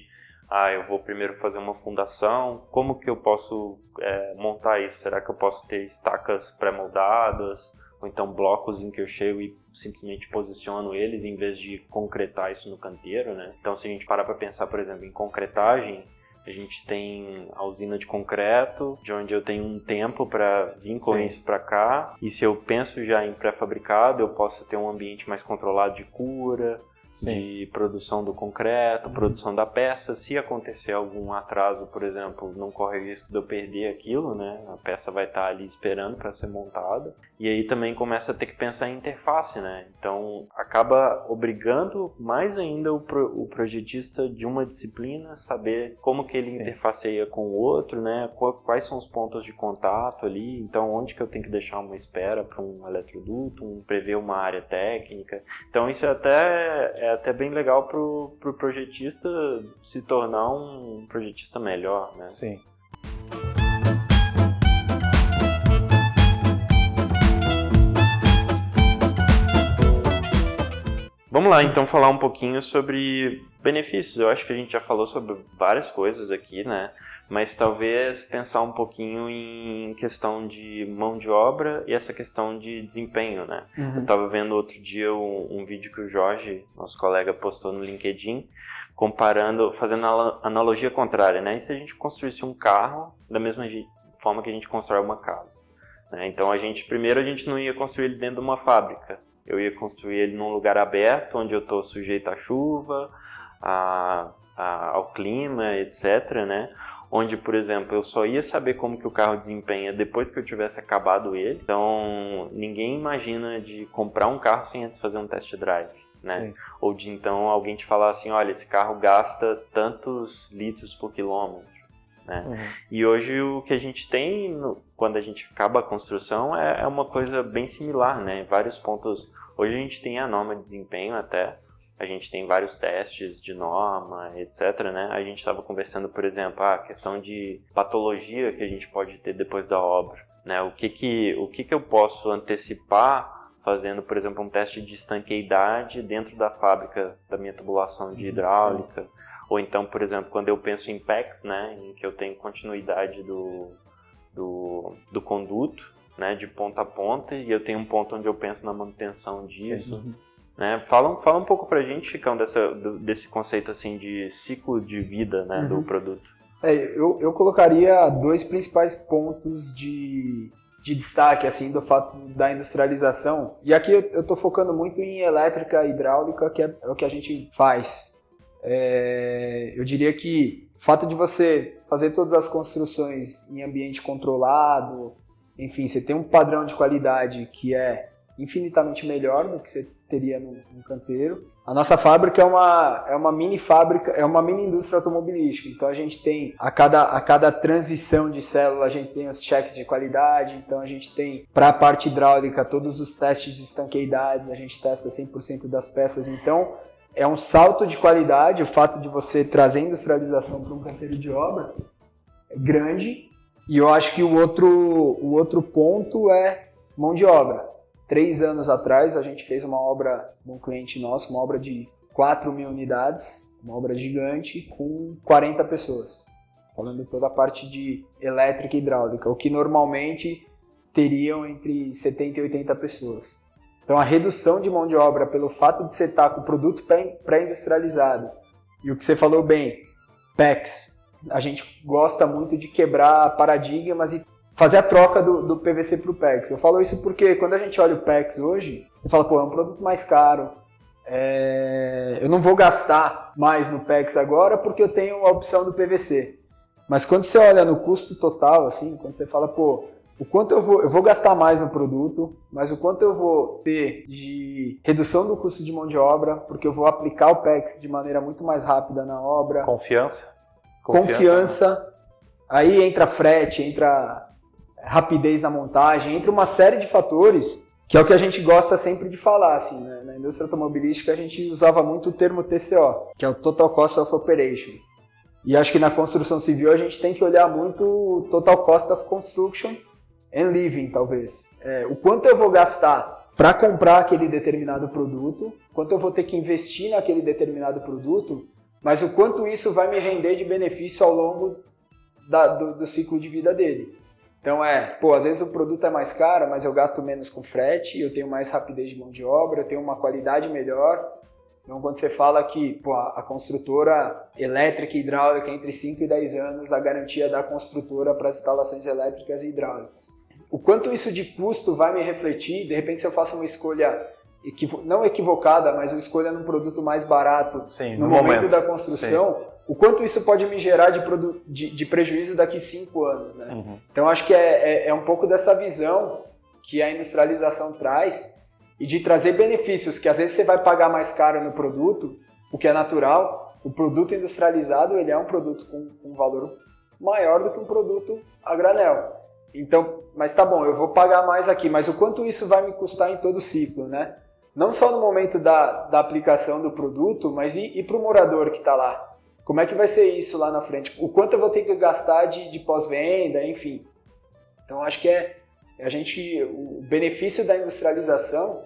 Ah, eu vou primeiro fazer uma fundação, como que eu posso é, montar isso? Será que eu posso ter estacas pré-moldadas? Ou então blocos em que eu chego e simplesmente posiciono eles em vez de concretar isso no canteiro, né? Então se a gente parar para pensar, por exemplo, em concretagem... A gente tem a usina de concreto, de onde eu tenho um tempo para vir com isso para cá. E se eu penso já em pré-fabricado, eu posso ter um ambiente mais controlado de cura, Sim. de produção do concreto, uhum. produção da peça. Se acontecer algum atraso, por exemplo, não corre o risco de eu perder aquilo, né? A peça vai estar ali esperando para ser montada. E aí também começa a ter que pensar em interface, né? Então acaba obrigando mais ainda o, pro, o projetista de uma disciplina saber como que ele Sim. interfaceia com o outro, né? Quais são os pontos de contato ali, então onde que eu tenho que deixar uma espera para um eletroduto, um, prever uma área técnica. Então isso é até... é até bem legal pro, pro projetista se tornar um projetista melhor, né? Sim. Vamos lá, então, falar um pouquinho sobre benefícios. Eu acho que a gente já falou sobre várias coisas aqui, né? Mas talvez pensar um pouquinho em questão de mão de obra e essa questão de desempenho, né? Uhum. Eu estava vendo outro dia um, um vídeo que o Jorge, nosso colega, postou no LinkedIn, comparando, fazendo a analogia contrária, né? E se a gente construísse um carro da mesma forma que a gente constrói uma casa, né? Então, a gente, primeiro, a gente não ia construir ele dentro de uma fábrica. Eu ia construir ele num lugar aberto, onde eu estou sujeito à chuva, a, a, ao clima, etcétera, né? Onde, por exemplo, eu só ia saber como que o carro desempenha depois que eu tivesse acabado ele. Então, ninguém imagina de comprar um carro sem antes fazer um test drive, né? Sim. Ou de, então, alguém te falar assim, olha, esse carro gasta tantos litros por quilômetro, né? Uhum. E hoje o que a gente tem, no, quando a gente acaba a construção, é, é uma coisa bem similar, né? Vários pontos... Hoje a gente tem a norma de desempenho até, a gente tem vários testes de norma, etcétera, né? A gente estava conversando, por exemplo, a questão de patologia que a gente pode ter depois da obra, né? O que que, o que que eu posso antecipar fazendo, por exemplo, um teste de estanqueidade dentro da fábrica da minha tubulação de hidráulica? Sim. Ou então, por exemplo, quando eu penso em P E X, né? Em que eu tenho continuidade do, do, do conduto, né? De ponta a ponta, e eu tenho um ponto onde eu penso na manutenção disso. Sim. Né? Fala, fala um pouco pra gente, Chicão, dessa, desse conceito assim, de ciclo de vida, né, uhum. do produto. É, eu, eu colocaria dois principais pontos de, de destaque assim, do fato da industrialização. E aqui eu estou focando muito em elétrica e hidráulica, que é, é o que a gente faz. É, eu diria que o fato de você fazer todas as construções em ambiente controlado, enfim, você tem um padrão de qualidade que é infinitamente melhor do que você teria no, no canteiro. A nossa fábrica é uma, é uma mini fábrica, é uma mini indústria automobilística, então a gente tem, a cada, a cada transição de célula, a gente tem os cheques de qualidade, então a gente tem, para a parte hidráulica, todos os testes de estanqueidades, a gente testa cem por cento das peças, então é um salto de qualidade, o fato de você trazer industrialização para um canteiro de obra é grande, e eu acho que o outro, o outro ponto é mão de obra. Três anos atrás, a gente fez uma obra de um cliente nosso, uma obra de quatro mil unidades, uma obra gigante, com quarenta pessoas, falando toda a parte de elétrica e hidráulica, o que normalmente teriam entre setenta e oitenta pessoas. Então, a redução de mão de obra pelo fato de você estar com o produto pré-industrializado, e o que você falou bem, P E X, a gente gosta muito de quebrar paradigmas e fazer a troca do, do P V C para o P E X. Eu falo isso porque quando a gente olha o P E X hoje, você fala, pô, é um produto mais caro, é... eu não vou gastar mais no P E X agora porque eu tenho a opção do P V C. Mas quando você olha no custo total, assim, quando você fala, pô, o quanto eu vou, eu vou gastar mais no produto, mas o quanto eu vou ter de redução do custo de mão de obra, porque eu vou aplicar o P E X de maneira muito mais rápida na obra. Confiança. Confiança. Confiança. Aí entra frete, entra... rapidez na montagem, entre uma série de fatores, que é o que a gente gosta sempre de falar, assim, né? Na indústria automobilística a gente usava muito o termo T C O, que é o Total Cost of Operation. E acho que na construção civil a gente tem que olhar muito o Total Cost of Construction and Living, talvez. É, o quanto eu vou gastar para comprar aquele determinado produto, quanto eu vou ter que investir naquele determinado produto, mas o quanto isso vai me render de benefício ao longo da, do, do ciclo de vida dele. Então é, pô, às vezes o produto é mais caro, mas eu gasto menos com frete, eu tenho mais rapidez de mão de obra, eu tenho uma qualidade melhor, Então, quando você fala que pô, a construtora elétrica e hidráulica entre cinco e dez anos, a garantia da construtora para as instalações elétricas e hidráulicas. O quanto isso de custo vai me refletir, de repente se eu faço uma escolha equivo- não equivocada, mas uma escolha num produto mais barato Sim, no, no momento, momento da construção, Sim. o quanto isso pode me gerar de, produ- de, de prejuízo daqui cinco anos, né? Uhum. Então, acho que é, é, é um pouco dessa visão que a industrialização traz, e de trazer benefícios que às vezes você vai pagar mais caro no produto, o que é natural. O produto industrializado, ele é um produto com, com um valor maior do que um produto a granel. Então, mas tá bom, eu vou pagar mais aqui, mas o quanto isso vai me custar em todo o ciclo, né? Não só no momento da, da aplicação do produto, mas e, e para o morador que está lá? Como é que vai ser isso lá na frente? O quanto eu vou ter que gastar de, de pós-venda, enfim. Então, acho que é a gente, o benefício da industrialização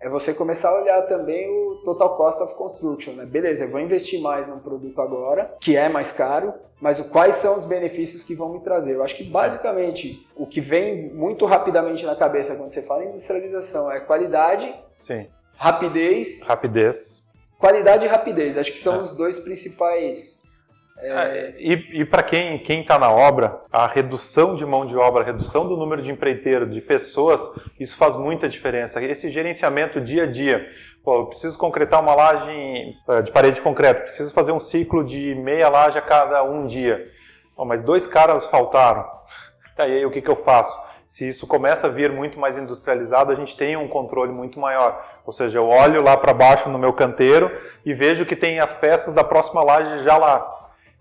é você começar a olhar também o total cost of construction, né? Beleza, eu vou investir mais num produto agora, que é mais caro, mas quais são os benefícios que vão me trazer? Eu acho que basicamente o que vem muito rapidamente na cabeça quando você fala em industrialização é qualidade, Sim. rapidez, rapidez, qualidade e rapidez. Acho que são é. os dois principais... É... E, e para quem quem está na obra, a redução de mão de obra, a redução do número de empreiteiros, de pessoas, isso faz muita diferença. Esse gerenciamento dia a dia. Pô, eu preciso concretar uma laje de parede de concreto, preciso fazer um ciclo de meia laje a cada um dia. Pô, mas dois caras faltaram. Daí o que, que eu faço? Se isso começa a vir muito mais industrializado, a gente tem um controle muito maior. Ou seja, eu olho lá para baixo no meu canteiro e vejo que tem as peças da próxima laje já lá.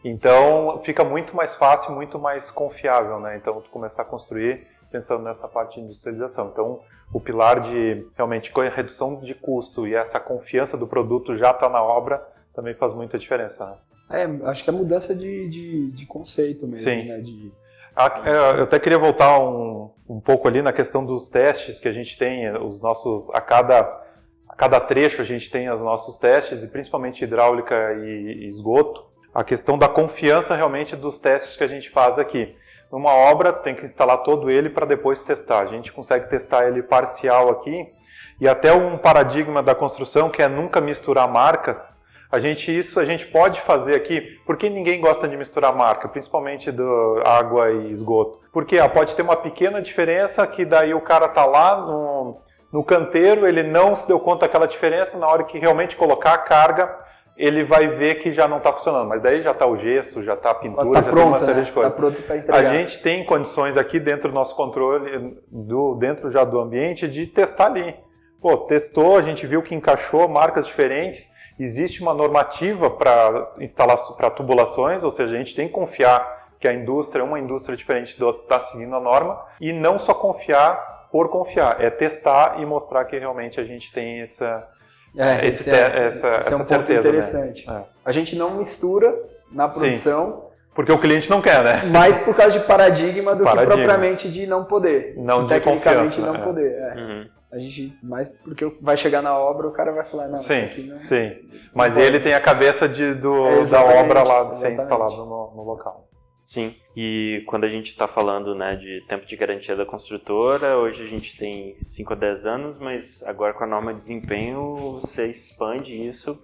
Então, fica muito mais fácil, muito mais confiável, né? Então, tu começar a construir pensando nessa parte de industrialização. Então, o pilar de, realmente, redução de custo e essa confiança do produto já está na obra, também faz muita diferença, né? É, acho que é mudança de, de, de conceito mesmo, Sim. né? De... Eu até queria voltar um, um pouco ali na questão dos testes que a gente tem, os nossos, a cada, a cada trecho a gente tem os nossos testes, e principalmente hidráulica e, e esgoto. A questão da confiança realmente dos testes que a gente faz aqui. Numa obra, tem que instalar todo ele para depois testar. A gente consegue testar ele parcial aqui. E até um paradigma da construção, que é nunca misturar marcas, a gente, isso a gente pode fazer aqui, porque ninguém gosta de misturar marca, principalmente do água e esgoto. Porque ah, pode ter uma pequena diferença, que daí o cara está lá no, no canteiro, ele não se deu conta daquela diferença, na hora que realmente colocar a carga, ele vai ver que já não está funcionando, mas daí já está o gesso, já está a pintura, tá já pronto, tem uma série né? de coisas. Tá pronto para entregar. A gente tem condições aqui dentro do nosso controle, do, dentro já do ambiente, de testar ali. Pô, testou, a gente viu que encaixou marcas diferentes, existe uma normativa para instalar para tubulações, ou seja, a gente tem que confiar que a indústria, uma indústria diferente do outro, está seguindo a norma, e não só confiar por confiar, é testar e mostrar que realmente a gente tem essa... É, esse esse é, essa, esse essa é um certeza, ponto interessante. Né? É. A gente não mistura na produção. Sim, porque o cliente não quer, né? Mas por causa de paradigma do paradigma. que propriamente de não poder. Não de tecnicamente não né? poder. É. Uhum. A gente, mas porque vai chegar na obra, o cara vai falar, não, sim, isso aqui não... Sim, não mas pode. Ele tem a cabeça de, do, é, da obra lá de ser instalado no, no local. Sim, e quando a gente está falando né, de tempo de garantia da construtora, hoje a gente tem cinco a dez anos, mas agora com a norma de desempenho você expande isso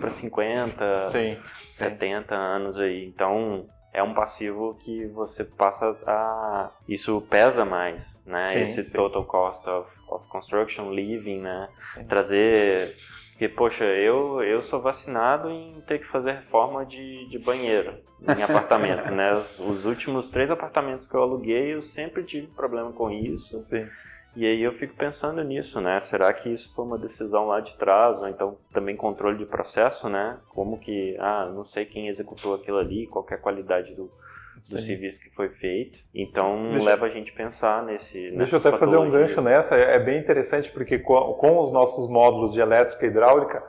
para cinquenta, sim, setenta sim. anos aí. Então é um passivo que você passa a... Isso pesa mais, né? Sim, Esse sim. total cost of, of construction, living, né? Sim. Trazer... Porque, poxa, eu, eu sou vacinado em ter que fazer reforma de, de banheiro em apartamento, né? Os, os últimos três apartamentos que eu aluguei, eu sempre tive problema com isso. Sim. E aí eu fico pensando nisso, né? Será que isso foi uma decisão lá de trás? Ou então também controle de processo, né? Como que, ah, não sei quem executou aquilo ali, qual que é a qualidade do... do Sim. serviço que foi feito, então deixa, leva a gente a pensar nesse... Deixa eu até fazer um gancho nessa, é bem interessante porque com, com os nossos módulos de elétrica e hidráulica,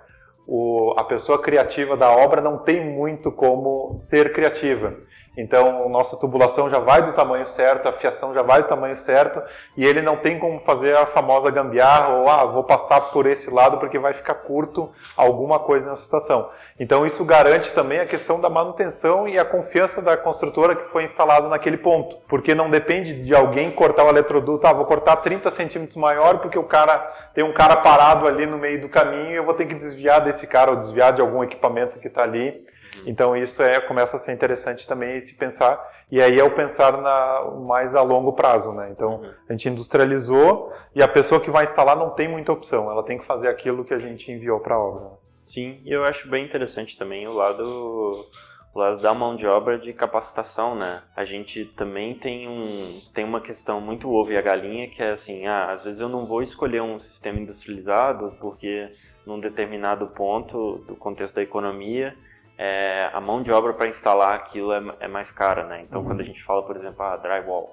o, a pessoa criativa da obra não tem muito como ser criativa, Então, nossa tubulação já vai do tamanho certo, a fiação já vai do tamanho certo, e ele não tem como fazer a famosa gambiarra, ou, ah, vou passar por esse lado porque vai ficar curto alguma coisa na situação. Então, isso garante também a questão da manutenção e a confiança da construtora que foi instalado naquele ponto, porque não depende de alguém cortar o eletroduto, ah, vou cortar trinta centímetros maior porque o cara tem um cara parado ali no meio do caminho e eu vou ter que desviar desse cara ou desviar de algum equipamento que está ali. Então isso é, começa a ser interessante também se pensar, e aí é o pensar na, mais a longo prazo, né? Então uhum. a gente industrializou e a pessoa que vai instalar não tem muita opção, ela tem que fazer aquilo que a gente enviou para a obra. Sim, e eu acho bem interessante também o lado, o lado da mão de obra de capacitação, né? A gente também tem, um, tem uma questão muito ovo e a galinha, que é assim, ah, às vezes eu não vou escolher um sistema industrializado porque num determinado ponto do contexto da economia, É, a mão de obra para instalar aquilo é, é mais cara, né? Então, uhum. quando a gente fala, por exemplo, ah, drywall,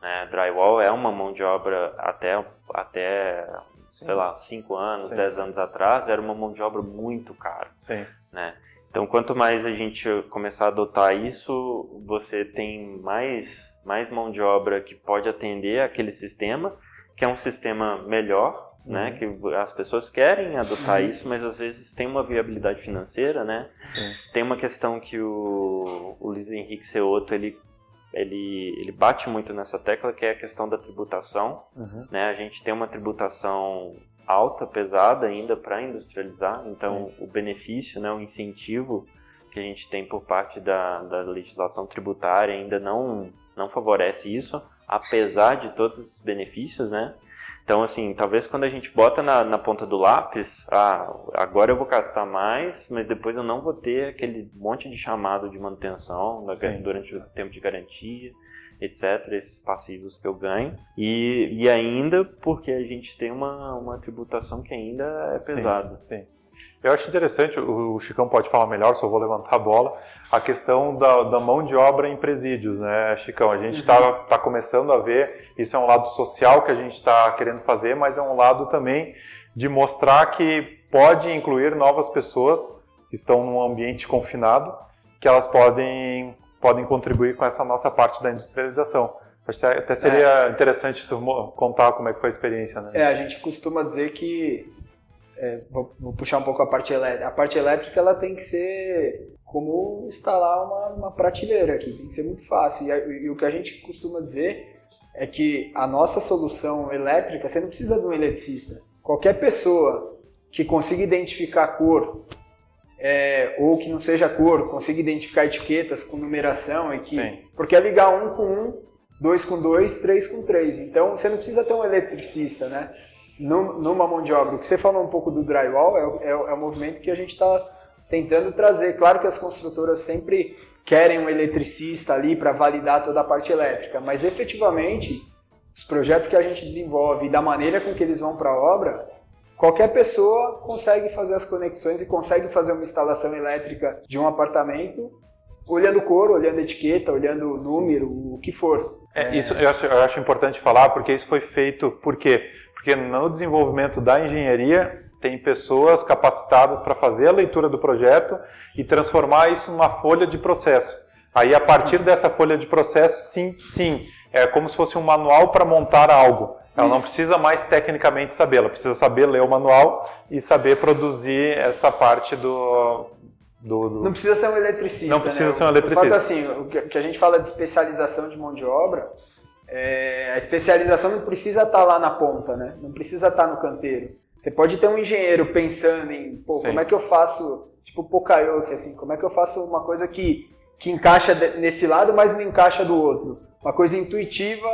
né? Drywall é uma mão de obra até, até Sim. sei lá, cinco anos, Sim. dez anos atrás, era uma mão de obra muito cara. Sim. Né? Então, quanto mais a gente começar a adotar isso, você tem mais, mais mão de obra que pode atender aquele sistema, que é um sistema melhor, né, que as pessoas querem adotar isso, mas às vezes tem uma viabilidade financeira, né? Sim. Tem uma questão que o, o Luiz Henrique Ceotto ele, ele, ele bate muito nessa tecla, que é a questão da tributação. Uhum. Né? A gente tem uma tributação alta, pesada ainda para industrializar, então Sim. o benefício, né, o incentivo que a gente tem por parte da, da legislação tributária ainda não, não favorece isso, apesar de todos esses benefícios, né? Então, assim, talvez quando a gente bota na, na ponta do lápis, ah, agora eu vou gastar mais, mas depois eu não vou ter aquele monte de chamado de manutenção da, durante o tempo de garantia, etcétera, esses passivos que eu ganho. E, e ainda porque a gente tem uma, uma tributação que ainda é pesada. Sim, sim. Eu acho interessante, o Chicão pode falar melhor, só vou levantar a bola, a questão da, da mão de obra em presídios, né, Chicão? A gente está uhum. tá começando a ver, isso é um lado social que a gente está querendo fazer, mas é um lado também de mostrar que pode incluir novas pessoas que estão num ambiente confinado, que elas podem, podem contribuir com essa nossa parte da industrialização. Até seria é. interessante tu contar como é que foi a experiência, né? É, a gente costuma dizer que É, vou, vou puxar um pouco a parte elétrica. A parte elétrica ela tem que ser como instalar uma, uma prateleira aqui, tem que ser muito fácil. E, a, e o que a gente costuma dizer é que a nossa solução elétrica, você não precisa de um eletricista. Qualquer pessoa que consiga identificar a cor, é, ou que não seja cor, consiga identificar etiquetas com numeração, e que, porque é ligar um com um, dois com dois, três com três. Então você não precisa ter um eletricista, né? Numa mão de obra. O que você falou um pouco do drywall é o, é o, é o movimento que a gente está tentando trazer. Claro que as construtoras sempre querem um eletricista ali para validar toda a parte elétrica, mas efetivamente os projetos que a gente desenvolve e da maneira com que eles vão para a obra, qualquer pessoa consegue fazer as conexões e consegue fazer uma instalação elétrica de um apartamento olhando cor, olhando etiqueta, olhando número, o que for. É, isso eu acho, eu acho importante falar, porque isso foi feito por quê? Porque no desenvolvimento da engenharia tem pessoas capacitadas para fazer a leitura do projeto e transformar isso numa folha de processo. Aí a partir dessa folha de processo, sim, sim, é como se fosse um manual para montar algo. Ela isso. não precisa mais tecnicamente saber, ela precisa saber ler o manual e saber produzir essa parte do... do, do... Não precisa ser um eletricista. Não precisa né? ser um eletricista. O fato, assim, o que a gente fala de especialização de mão de obra... É, a especialização não precisa estar lá na ponta, né? Não precisa estar no canteiro. Você pode ter um engenheiro pensando em, pô, Sim. como é que eu faço, tipo Poka-yoke, assim, como é que eu faço uma coisa que, que encaixa nesse lado, mas não encaixa do outro. Uma coisa intuitiva.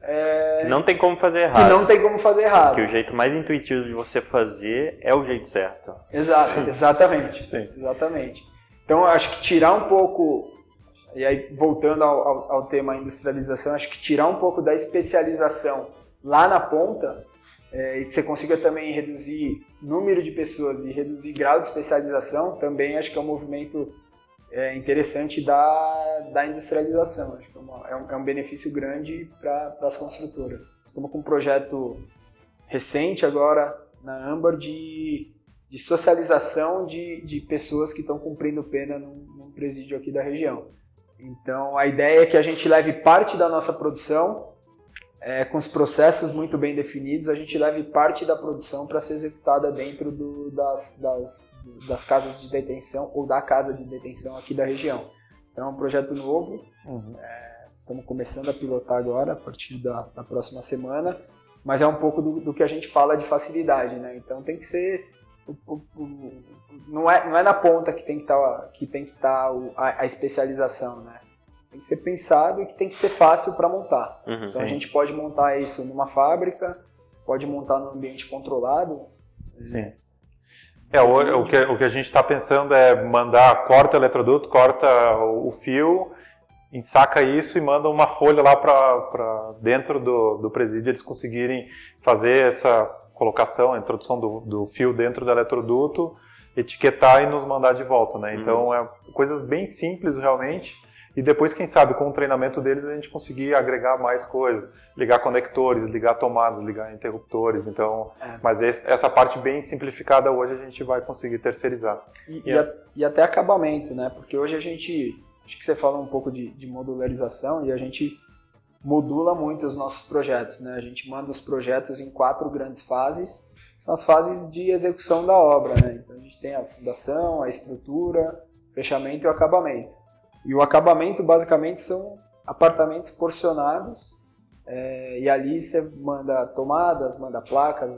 É... Não tem como fazer errado. E não tem como fazer errado. Porque o jeito mais intuitivo de você fazer é o jeito certo. Exato, Sim. exatamente. Sim. Exatamente. Então, eu acho que tirar um pouco... E aí, voltando ao, ao, ao tema industrialização, acho que tirar um pouco da especialização lá na ponta, é, e que você consiga também reduzir número de pessoas e reduzir grau de especialização, também acho que é um movimento é, interessante da, da industrialização. Acho que é, uma, é, um, é um benefício grande para as construtoras. Estamos com um projeto recente agora na Ambar de, de socialização de, de pessoas que estão cumprindo pena num, num presídio aqui da região. Então, a ideia é que a gente leve parte da nossa produção, é, com os processos muito bem definidos, a gente leve parte da produção para ser executada dentro do, das, das, das casas de detenção ou da casa de detenção aqui da região. Então, é um projeto novo, uhum. é, estamos começando a pilotar agora, a partir da, da próxima semana, mas é um pouco do, do que a gente fala de facilidade, né? Então, tem que ser... Não é, não é na ponta que tem que tá, estar tá a, a especialização, né? Tem que ser pensado e que tem que ser fácil para montar. Uhum, então sim. A gente pode montar isso numa fábrica, pode montar num ambiente controlado. Sim. É, o, o, que, o que a gente está pensando é mandar, corta o eletroduto, corta o fio, ensaca isso e manda uma folha lá para dentro do, do presídio eles conseguirem fazer essa... colocação, a introdução do, do fio dentro do eletroduto, etiquetar e nos mandar de volta, né? Então, uhum. é coisas bem simples realmente, e depois, quem sabe, com o treinamento deles, a gente conseguir agregar mais coisas, ligar conectores, ligar tomadas, ligar interruptores, então... É. Mas esse, essa parte bem simplificada hoje a gente vai conseguir terceirizar. E, e, é. a, e até acabamento, né? Porque hoje a gente... Acho que você fala um pouco de, de modularização, e a gente... modula muito os nossos projetos, né? A gente manda os projetos em quatro grandes fases, que são as fases de execução da obra, né? Então a gente tem a fundação, a estrutura, o fechamento e o acabamento. E o acabamento basicamente são apartamentos porcionados, é, e ali você manda tomadas, manda placas,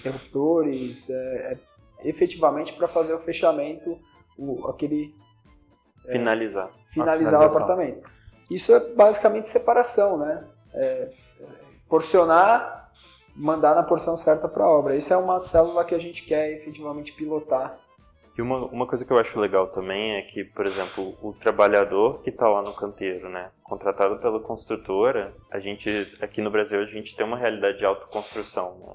interruptores, é, é, efetivamente para fazer o fechamento, o, aquele... É, finalizar. Finalizar o apartamento. Isso é basicamente separação, né? É, porcionar, mandar na porção certa para a obra. Isso é uma célula que a gente quer efetivamente pilotar. E uma, uma coisa que eu acho legal também é que, por exemplo, o trabalhador que está lá no canteiro, né? Contratado pela construtora, a gente, aqui no Brasil, a gente tem uma realidade de autoconstrução, né?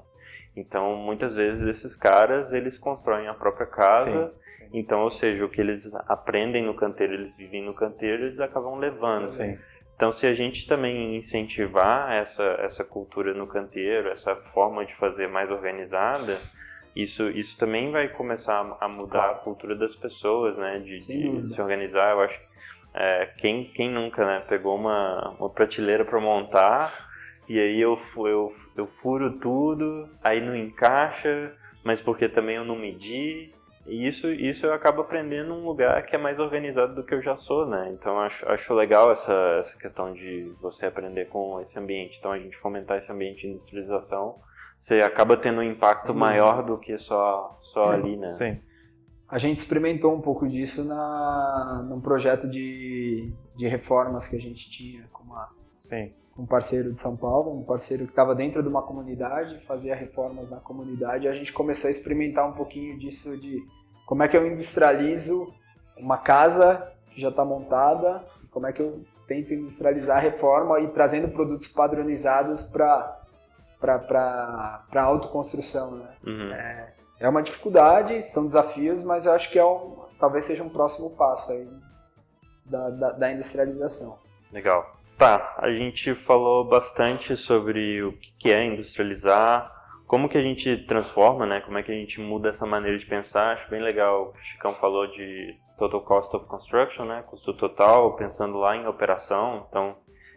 Então, muitas vezes, esses caras, eles constroem a própria casa. Sim. Então, ou seja, o que eles aprendem no canteiro, eles vivem no canteiro, eles acabam levando. Sim. Então, se a gente também incentivar essa, essa cultura no canteiro, essa forma de fazer mais organizada, isso, isso também vai começar a mudar claro. A cultura das pessoas, né? De, de se organizar. Eu acho que é, quem, quem nunca, né, pegou uma, uma prateleira para montar, e aí eu, eu, eu furo tudo, aí não encaixa, mas porque também eu não medi. E isso, isso eu acabo aprendendo num lugar que é mais organizado do que eu já sou, né? Então, acho, acho legal essa, essa questão de você aprender com esse ambiente. Então, a gente fomentar esse ambiente de industrialização, você acaba tendo um impacto sim. maior do que só, só sim, ali, né? Sim. A gente experimentou um pouco disso na, num projeto de, de reformas que a gente tinha com, uma, sim. com um parceiro de São Paulo, um parceiro que estava dentro de uma comunidade, fazia reformas na comunidade, e a gente começou a experimentar um pouquinho disso de como é que eu industrializo uma casa que já está montada, como é que eu tento industrializar a reforma e trazendo produtos padronizados para para para autoconstrução, né? Uhum. É, é uma dificuldade, são desafios, mas eu acho que é um, talvez seja um próximo passo aí da, da, da industrialização. Legal. Tá, a gente falou bastante sobre o que é industrializar, como que a gente transforma, né? Como é que a gente muda essa maneira de pensar. Acho bem legal, o Chicão falou de total cost of construction, né? Custo total, pensando lá em operação. Então,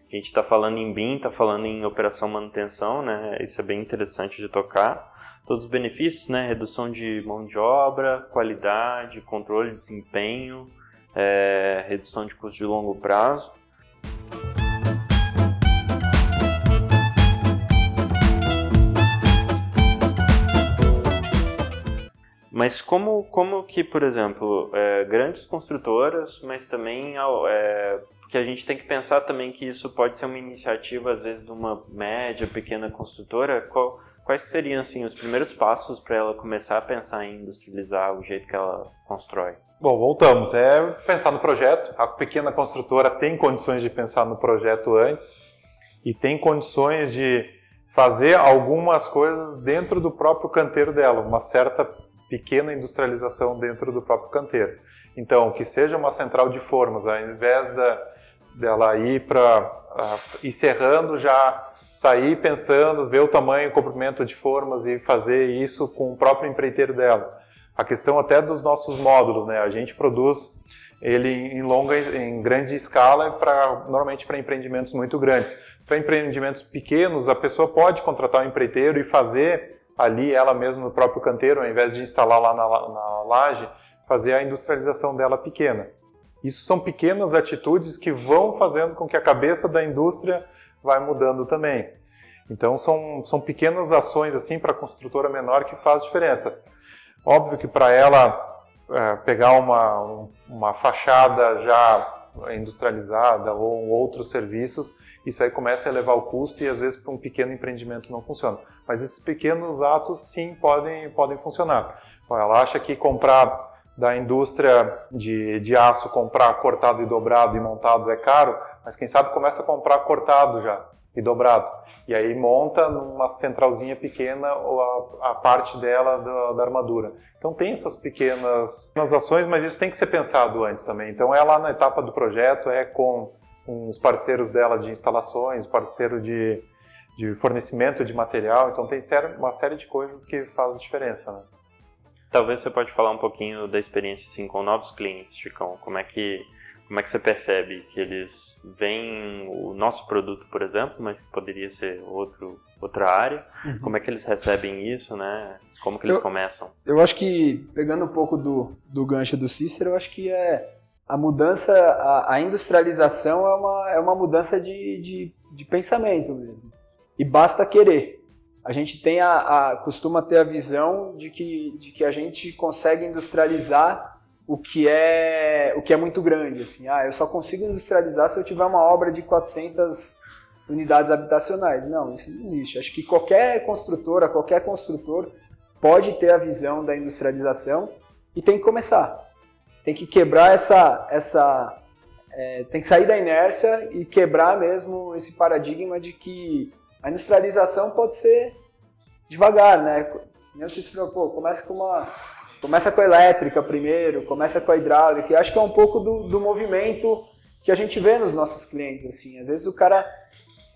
a gente está falando em B I M, está falando em operação manutenção, né? Isso é bem interessante de tocar. Todos os benefícios, né? Redução de mão de obra, qualidade, controle de desempenho, é, redução de custo de longo prazo. Mas como, como que, por exemplo, é, grandes construtoras, mas também é, que a gente tem que pensar também que isso pode ser uma iniciativa, às vezes, de uma média, pequena construtora, qual, quais seriam assim, os primeiros passos para ela começar a pensar em industrializar o jeito que ela constrói? Bom, voltamos. É pensar no projeto. A pequena construtora tem condições de pensar no projeto antes e tem condições de fazer algumas coisas dentro do próprio canteiro dela, uma certa... pequena industrialização dentro do próprio canteiro. Então, que seja uma central de formas, ao invés da, dela ir para uh, ir serrando, já sair pensando, ver o tamanho e comprimento de formas e fazer isso com o próprio empreiteiro dela. A questão até dos nossos módulos, né? A gente produz ele em longa, em grande escala, pra, normalmente para empreendimentos muito grandes. Para empreendimentos pequenos, a pessoa pode contratar um empreiteiro e fazer ali ela mesma no próprio canteiro, ao invés de instalar lá na, na laje, fazer a industrialização dela pequena. Isso são pequenas atitudes que vão fazendo com que a cabeça da indústria vai mudando também. Então são, são pequenas ações assim para a construtora menor que faz diferença. Óbvio que para ela é, pegar uma, uma fachada já industrializada ou outros serviços, isso aí começa a elevar o custo e às vezes para um pequeno empreendimento não funciona. Mas esses pequenos atos sim podem, podem funcionar. Ela acha que comprar da indústria de, de aço, comprar cortado e dobrado e montado é caro, mas quem sabe começa a comprar cortado já e dobrado. E aí monta numa centralzinha pequena a, a parte dela da, da armadura. Então tem essas pequenas, pequenas ações, mas isso tem que ser pensado antes também. Então é lá na etapa do projeto, é com, com os parceiros dela de instalações, parceiro de, de fornecimento de material. Então tem sério, uma série de coisas que fazem diferença, né? Talvez você pode falar um pouquinho da experiência assim, com novos clientes, Chicão. Como é que, como é que você percebe que eles veem o nosso produto, por exemplo, mas que poderia ser outro, outra área? Uhum. Como é que eles recebem isso, né? Como que eles eu, começam? Eu acho que, pegando um pouco do, do gancho do Cícero, eu acho que é a mudança, a, a industrialização é uma, é uma mudança de, de, de pensamento mesmo. E basta querer. A gente tem a, a, costuma ter a visão de que, de que a gente consegue industrializar o que é, o que é muito grande. Assim. Ah, eu só consigo industrializar se eu tiver uma obra de quatrocentas unidades habitacionais. Não, isso não existe. Acho que qualquer construtora, qualquer construtor pode ter a visão da industrialização e tem que começar. Tem que quebrar essa... essa é, tem que sair da inércia e quebrar mesmo esse paradigma de que a industrialização pode ser devagar, né? Eu se falou, pô, começa com uma, começa com a elétrica primeiro, começa com a hidráulica. Eu acho que é um pouco do, do movimento que a gente vê nos nossos clientes, assim. Às vezes o cara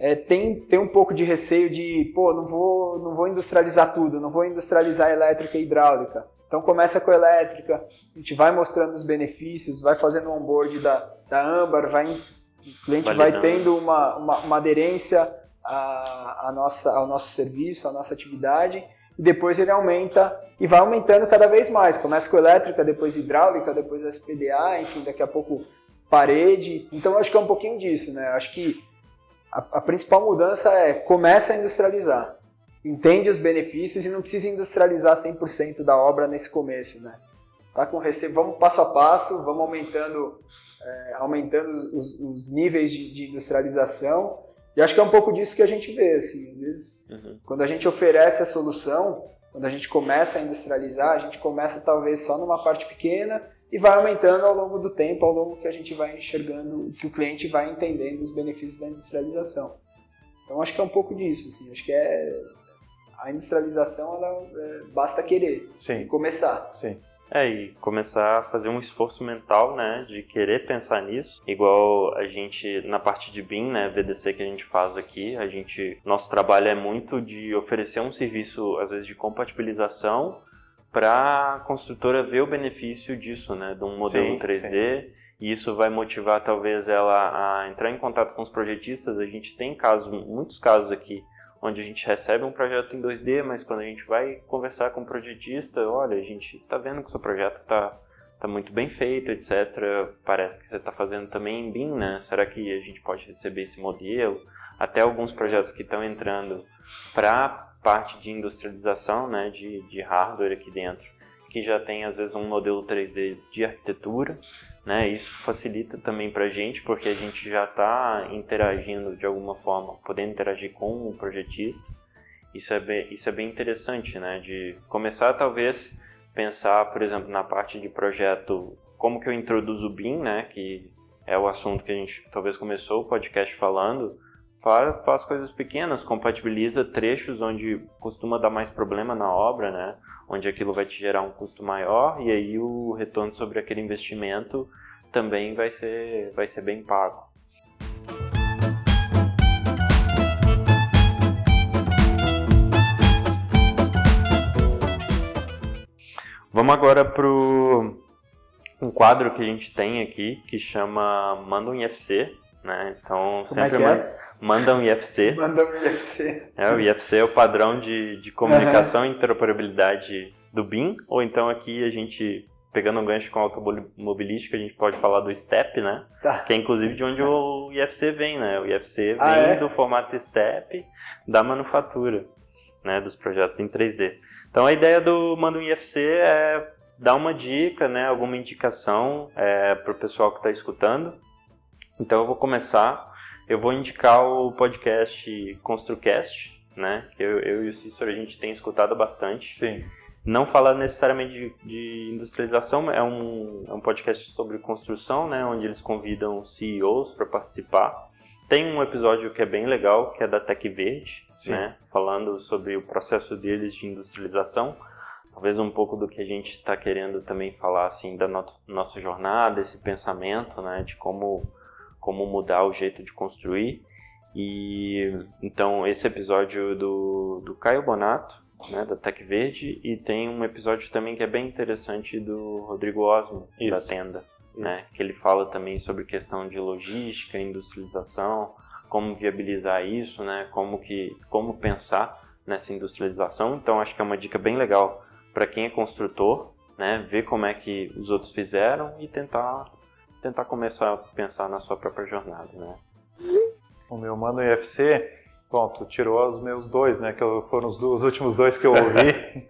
é, tem, tem um pouco de receio de, pô, não vou, não vou industrializar tudo, não vou industrializar elétrica e hidráulica. Então começa com a elétrica, a gente vai mostrando os benefícios, vai fazendo o onboard da, da Ambar, vai, o cliente Validando. vai tendo uma, uma, uma aderência A, a nossa, ao nosso serviço, à nossa atividade, e depois ele aumenta e vai aumentando cada vez mais. Começa com elétrica, depois hidráulica, depois S P D A, enfim, daqui a pouco parede. Então acho que é um pouquinho disso, né? Acho que a, a principal mudança é começa a industrializar, entende os benefícios e não precisa industrializar cem por cento da obra nesse começo, né? Tá com receio, vamos passo a passo, vamos aumentando, é, aumentando os, os, os níveis de, de industrialização. E acho que é um pouco disso que a gente vê, assim, às vezes, uhum. quando a gente oferece a solução, quando a gente começa a industrializar, a gente começa talvez só numa parte pequena e vai aumentando ao longo do tempo, ao longo que a gente vai enxergando, que o cliente vai entendendo os benefícios da industrialização. Então acho que é um pouco disso, assim, acho que é, a industrialização, ela é, basta querer Sim. e começar. Sim. É, e começar a fazer um esforço mental, né, de querer pensar nisso. Igual a gente, na parte de B I M, né, V D C que a gente faz aqui, a gente, nosso trabalho é muito de oferecer um serviço, às vezes, de compatibilização para a construtora ver o benefício disso, né, de um modelo sim, três D. Sim. E isso vai motivar, talvez, ela a entrar em contato com os projetistas. A gente tem casos, muitos casos aqui, onde a gente recebe um projeto em dois D, mas quando a gente vai conversar com o projetista, olha, a gente está vendo que o seu projeto está tá muito bem feito, etcétera. Parece que você está fazendo também em B I M, né? Será que a gente pode receber esse modelo? Até alguns projetos que estão entrando para a parte de industrialização, né, de, de hardware aqui dentro, que já tem, às vezes, um modelo três D de arquitetura, né? Isso facilita também para a gente, porque a gente já está interagindo de alguma forma, podendo interagir com o projetista. Isso é bem, isso é bem interessante, né? De começar, talvez, pensar, por exemplo, na parte de projeto, como que eu introduzo o B I M, né? Que é o assunto que a gente, talvez, começou o podcast falando, para, para as coisas pequenas, compatibiliza trechos onde costuma dar mais problema na obra, né? Onde aquilo vai te gerar um custo maior e aí o retorno sobre aquele investimento também vai ser, vai ser bem pago. Vamos agora para o um quadro que a gente tem aqui que chama Manda um I F C, né? Então, como sempre é é? manda um I F C. Manda um I F C. É, o I F C é o padrão de, de comunicação uhum. e interoperabilidade do B I M, ou então aqui a gente, pegando um gancho com a automobilística, a gente pode falar do S T E P, né? Tá. Que é inclusive de onde o I F C vem, né? O I F C vem ah, é? do formato S T E P da manufatura, né? Dos projetos em três D. Então a ideia do Manda um I F C é dar uma dica, né? Alguma indicação é, para o pessoal que está escutando. Então eu vou começar, eu vou indicar o podcast ConstruCast, né? Eu, eu e o Cícero a gente tem escutado bastante. Sim. Não fala necessariamente de, de industrialização, é um, é um podcast sobre construção, né, onde eles convidam C E Os para participar. Tem um episódio que é bem legal, que é da Tecverde, né, falando sobre o processo deles de industrialização. Talvez um pouco do que a gente está querendo também falar, assim, da no, nossa jornada, esse pensamento, né, de como, como mudar o jeito de construir. E então, esse episódio do, do Caio Bonato, né, da Tecverde, e tem um episódio também que é bem interessante do Rodrigo Osmo, isso, da Tenda, né, que ele fala também sobre questão de logística, industrialização, como viabilizar isso, né, como, que, como pensar nessa industrialização. Então acho que é uma dica bem legal para quem é construtor, né, ver como é que os outros fizeram e tentar, tentar começar a pensar na sua própria jornada, né. O meu mano I F C... Bom, tu tirou os meus dois, né, que foram os, os últimos dois que eu ouvi,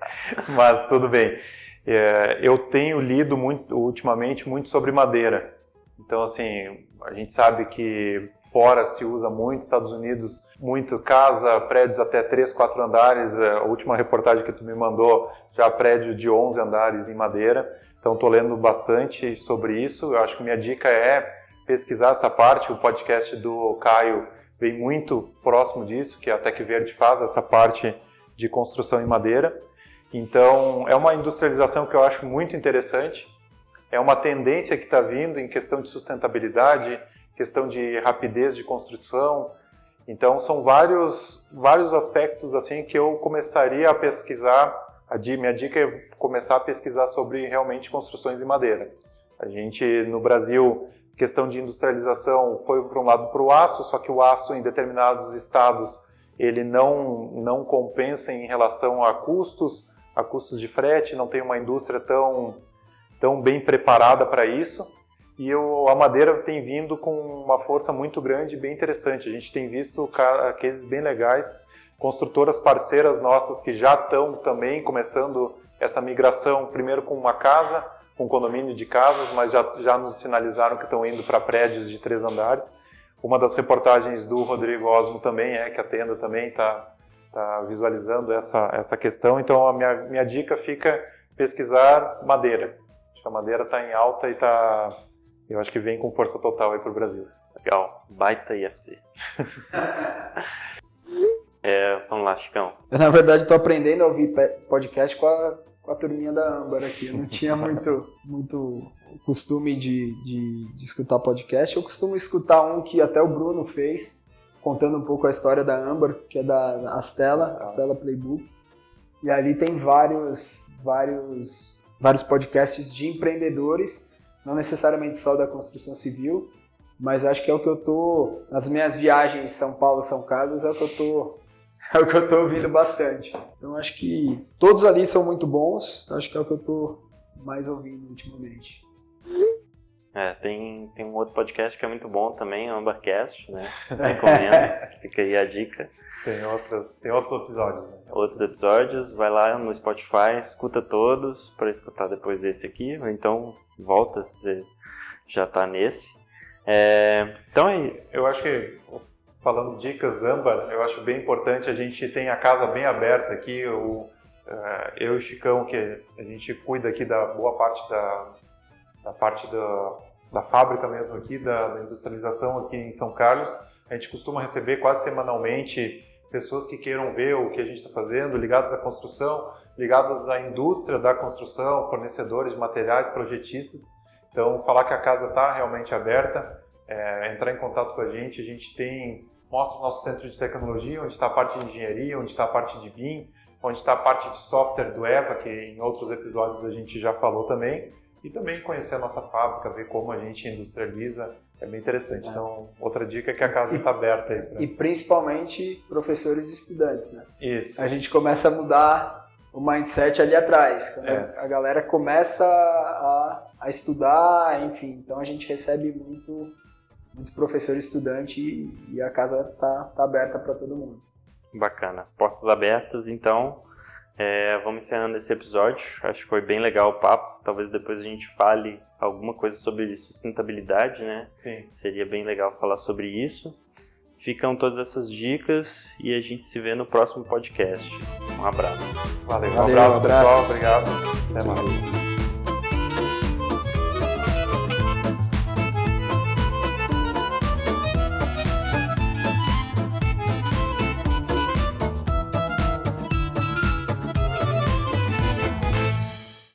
mas tudo bem. É, eu tenho lido muito, ultimamente muito sobre madeira. Então, assim, a gente sabe que fora se usa muito, Estados Unidos, muito casa, prédios até três, quatro andares. A última reportagem que tu me mandou, já prédio de onze andares em madeira. Então, estou lendo bastante sobre isso. Eu acho que minha dica é pesquisar essa parte, o podcast do Caio vem muito próximo disso, que a Tecverde faz essa parte de construção em madeira. Então, é uma industrialização que eu acho muito interessante, é uma tendência que está vindo em questão de sustentabilidade, questão de rapidez de construção. Então, são vários, vários aspectos assim, que eu começaria a pesquisar. A minha dica é começar a pesquisar sobre realmente construções em madeira. A gente, no Brasil... Questão de industrialização foi para um lado para o aço, só que o aço em determinados estados ele não, não compensa em relação a custos, a custos de frete, não tem uma indústria tão, tão bem preparada para isso. E eu, a madeira tem vindo com uma força muito grande e bem interessante. A gente tem visto cases bem legais, construtoras parceiras nossas que já estão também começando essa migração, primeiro com uma casa, com condomínio de casas, mas já, já nos sinalizaram que estão indo para prédios de três andares. Uma das reportagens do Rodrigo Osmo também é que a Tenda também está tá visualizando essa, essa questão. Então, a minha, minha dica fica pesquisar madeira. Acho que a madeira está em alta e tá, eu acho que vem com força total aí para o Brasil. Legal. Baita I F C. é, vamos lá, Chicão. Eu, na verdade, estou aprendendo a ouvir podcast com a... a turminha da Ambar aqui, eu não tinha muito, muito costume de, de, de escutar podcast. Eu costumo escutar um que até o Bruno fez, contando um pouco a história da Ambar, que é da Astela, Astela Playbook. E ali tem vários, vários, vários podcasts de empreendedores, não necessariamente só da construção civil, mas acho que é o que eu tô, nas minhas viagens em São Paulo, São Carlos, é o que eu tô... É o que eu estou ouvindo bastante. Então acho que todos ali são muito bons, acho que é o que eu estou mais ouvindo ultimamente. É, tem, tem um outro podcast que é muito bom também, o AmbarCast, né? Recomendo, fica aí a dica. Tem, outras, tem outros episódios. Né? Outros episódios, vai lá no Spotify, escuta todos para escutar depois desse aqui, ou então volta se você já está nesse. É, então aí, eu acho que... Falando dicas Ambar, eu acho bem importante, a gente tem a casa bem aberta aqui, eu, eu e o Chicão, que a gente cuida aqui da boa parte da, da parte da, da fábrica mesmo aqui, da, da industrialização aqui em São Carlos, a gente costuma receber quase semanalmente pessoas que queiram ver o que a gente está fazendo, ligadas à construção, ligadas à indústria da construção, fornecedores de materiais, projetistas, então falar que a casa está realmente aberta. É, entrar em contato com a gente, a gente tem, mostra o nosso centro de tecnologia, onde está a parte de engenharia, onde está a parte de B I M, onde está a parte de software do E V A, que em outros episódios a gente já falou também, e também conhecer a nossa fábrica, ver como a gente industrializa, é bem interessante. É. Então, outra dica é que a casa está aberta aí. Pra... E principalmente professores e estudantes, né? Isso. A gente começa a mudar o mindset ali atrás, quando é. a galera começa a, a estudar, enfim, então a gente recebe muito, muito professor e estudante e, e a casa está tá aberta para todo mundo. Bacana, portas abertas, então... É, vamos encerrando esse episódio, acho que foi bem legal o papo, talvez depois a gente fale alguma coisa sobre sustentabilidade, né? Sim. Seria bem legal falar sobre isso. Ficam todas essas dicas e a gente se vê no próximo podcast. Um abraço. Valeu, Valeu um abraço, abraço. Pessoal, obrigado. Até mais.